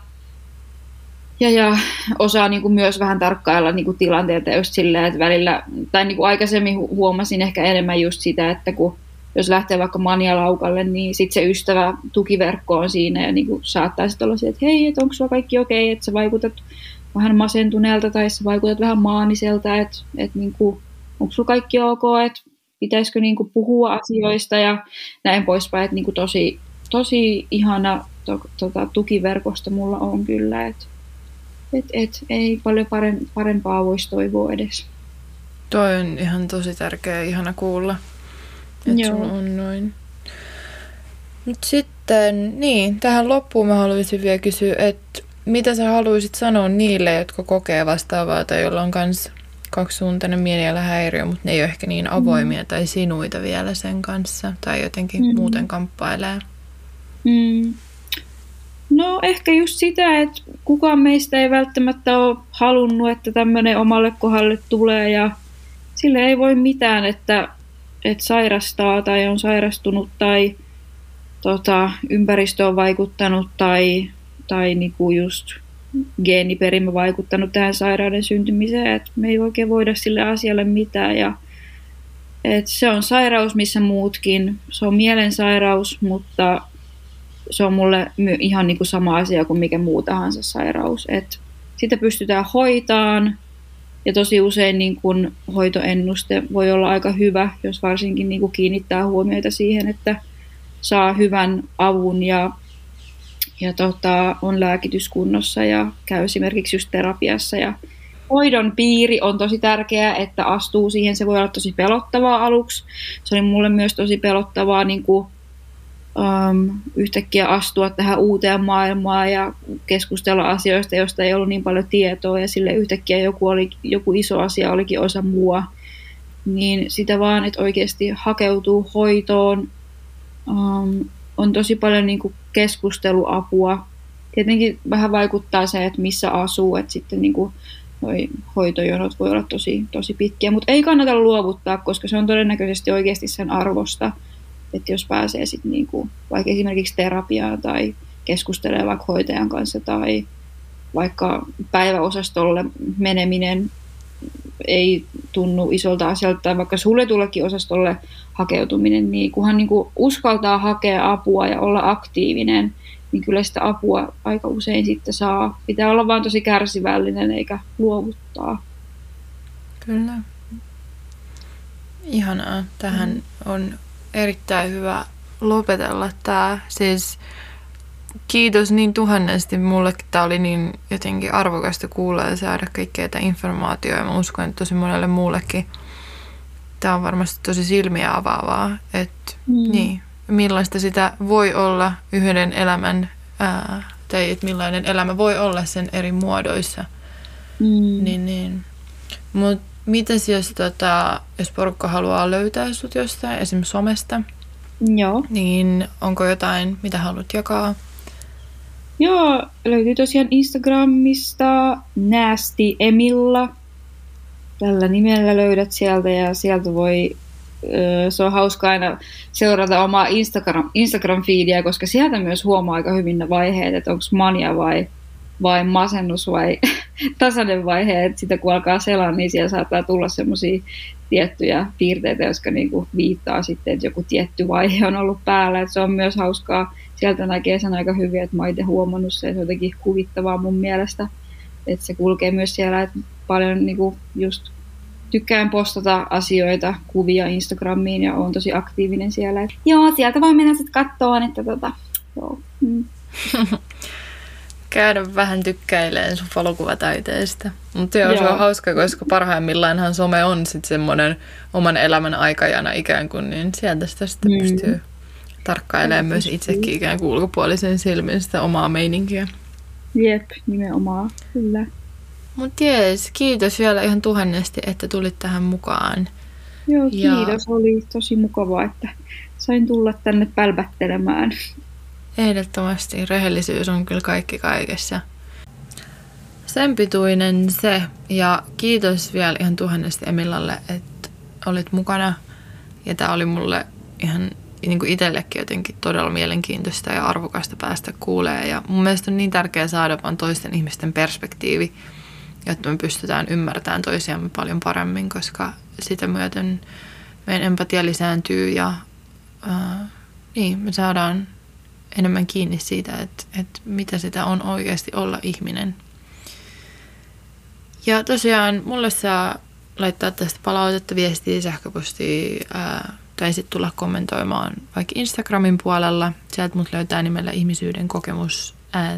Ja, ja osaa niin kuin myös vähän tarkkailla niin kuin tilanteita just silleen, että välillä, tai niin kuin aikaisemmin huomasin ehkä enemmän just sitä, että kun jos lähtee vaikka manialaukalle, niin sitten se ystävä tukiverkko on siinä ja niin kuin saattaa sitten olla se, että hei, et onko sulla kaikki okei, okay, että sä vaikutat vähän masentuneelta tai sä vaikutat vähän maaniselta, että et niin onko sulla kaikki ok, että pitäisikö niin kuin puhua asioista ja näin poispäin, että niin kuin tosi, tosi ihana to, tota, tukiverkosto mulla on kyllä, että Et, et, ei paljon parempaa voisi toivoa edes. Toi on ihan tosi tärkeä, ihana kuulla, että sulla on noin. Nyt sitten, niin, tähän loppuun mä haluaisin vielä kysyä, että mitä sä haluaisit sanoa niille, jotka kokee vastaavaa tai joilla on kans kaksisuuntainen mielialahäiriö, mutta ne ei ole ehkä niin avoimia mm. tai sinuita vielä sen kanssa tai jotenkin mm. muuten kamppailee? Mm. No ehkä just sitä, että kukaan meistä ei välttämättä ole halunnut, että tämmöinen omalle kohdalle tulee ja sille ei voi mitään, että, että sairastaa tai on sairastunut tai tota, ympäristö on vaikuttanut tai, tai niinku just geeniperimä vaikuttanut tähän sairauden syntymiseen, että me ei oikein voida sille asialle mitään ja et se on sairaus missä muutkin, se on mielensairaus, mutta se on mulle ihan niin kuin sama asia kuin mikä muu tahansa sairaus. Et sitä pystytään hoitaan ja tosi usein niin kuin hoitoennuste voi olla aika hyvä, jos varsinkin niin kuin kiinnittää huomiota siihen, että saa hyvän avun ja, ja tota, on lääkityskunnossa ja käy esimerkiksi just terapiassa. Ja hoidon piiri on tosi tärkeää, että astuu siihen. Se voi olla tosi pelottavaa aluksi. Se oli mulle myös tosi pelottavaa niin kuin Um, yhtäkkiä astua tähän uuteen maailmaan ja keskustella asioista, joista ei ollut niin paljon tietoa ja sille yhtäkkiä joku, oli, joku iso asia olikin osa mua niin sitä vaan, että oikeasti hakeutuu hoitoon. Um, on tosi paljon niin kuin keskusteluapua. Tietenkin vähän vaikuttaa se, että missä asuu, että sitten niin kuin noi hoitojonot voi olla tosi, tosi pitkiä, mutta ei kannata luovuttaa, koska se on todennäköisesti oikeasti sen arvosta, että jos pääsee sitten niin kuin vaikka esimerkiksi terapiaan tai keskustelee vaikka hoitajan kanssa tai vaikka päiväosastolle meneminen ei tunnu isolta asialta tai vaikka suljetullekin osastolle hakeutuminen, niin kunhan niin kuin uskaltaa hakea apua ja olla aktiivinen, niin kyllä sitä apua aika usein sitten saa. Pitää olla vaan tosi kärsivällinen eikä luovuttaa. Kyllä. Ihanaa. Tähän mm. on erittäin hyvä lopetella tämä. Siis kiitos niin tuhannesti. Mulle tämä oli niin jotenkin arvokasta kuulla ja saada kaikkea tätä informaatiota. Ja mä uskon, että tosi monelle muullekin tämä on varmasti tosi silmiä avaavaa. Että mm. niin. Millaista sitä voi olla yhden elämän, ää, tai että millainen elämä voi olla sen eri muodoissa. Mm. Niin, niin. Mutta mitäs jos, tota, jos porukka haluaa löytää sut jostain, esim. Somesta, Joo. niin onko jotain, mitä haluat jakaa? Joo, löytyy tosiaan Instagramista Nasty Emilla. Tällä nimellä löydät sieltä ja sieltä voi... Se on hauska aina seurata omaa Instagram, Instagram-feediä, koska sieltä myös huomaa aika hyvin ne vaiheet, että onko mania vai, vai masennus vai tasainen vaihe. Että sitä kun alkaa selaa, niin siellä saattaa tulla semmoisia tiettyjä piirteitä, jotka niinku viittaa sitten, että joku tietty vaihe on ollut päällä. Että se on myös hauskaa. Sieltä näkee sen aika hyvin, että mä oon itse huomannut sen. Se on jotenkin huvittavaa mun mielestä. Että se kulkee myös siellä, että paljon niinku just... Tykkään postata asioita, kuvia Instagramiin ja olen tosi aktiivinen siellä. Et, joo, sieltä vaan mennä sitten kattoon, että tota, joo. Mm. Käydä vähän tykkäilemään sun valokuvatäyteistä. Mutta joo, se on hauska, koska parhaimmillaanhan some on sitten semmoinen oman elämän aikajana ikään kuin, niin sieltä sitä sitten mm. pystyy tarkkailemaan mm. myös itsekin ikään kuin ulkopuolisen silmin sitä omaa meininkiä. Jep, nimenomaan, kyllä. Mut jees, kiitos vielä ihan tuhannesti, että tulit tähän mukaan. Joo, kiitos. Ja... Oli tosi mukavaa, että sain tulla tänne pälpättelemään. Ehdottomasti. Rehellisyys on kyllä kaikki kaikessa. Sen pituinen se. Ja kiitos vielä ihan tuhannesti Emillalle, että olit mukana. Ja tää oli mulle ihan niin kuin itsellekin jotenkin todella mielenkiintoista ja arvokasta päästä kuulemaan. Ja mun mielestä on niin tärkeää saada vaan toisten ihmisten perspektiivi, jotta me pystytään ymmärtämään toisiamme paljon paremmin, koska sitä myöten meidän empatia lisääntyy ja äh, niin, me saadaan enemmän kiinni siitä, että, että mitä sitä on oikeasti olla ihminen. Ja tosiaan mulle saa laittaa tästä palautetta, viestiä, sähköpostia äh, tai sitten tulla kommentoimaan vaikka Instagramin puolella. Sieltä mut löytää nimellä Ihmisyyden kokemus, äh,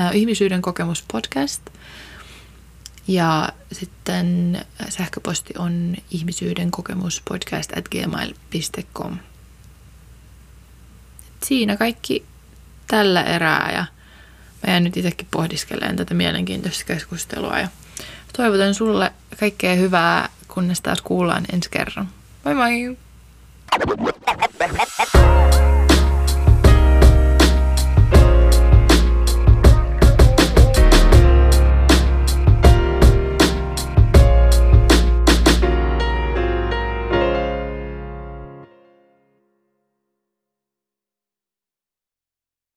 äh, Ihmisyyden kokemus podcast. Ja sitten sähköposti on ihmisyydenkokemuspodcast at gmail dot com. Siinä kaikki tällä erää ja mä jään nyt itsekin pohdiskelemaan tätä mielenkiintoista keskustelua ja toivotan sulle kaikkea hyvää, kunnes taas kuullaan ensi kerran. Moi moi!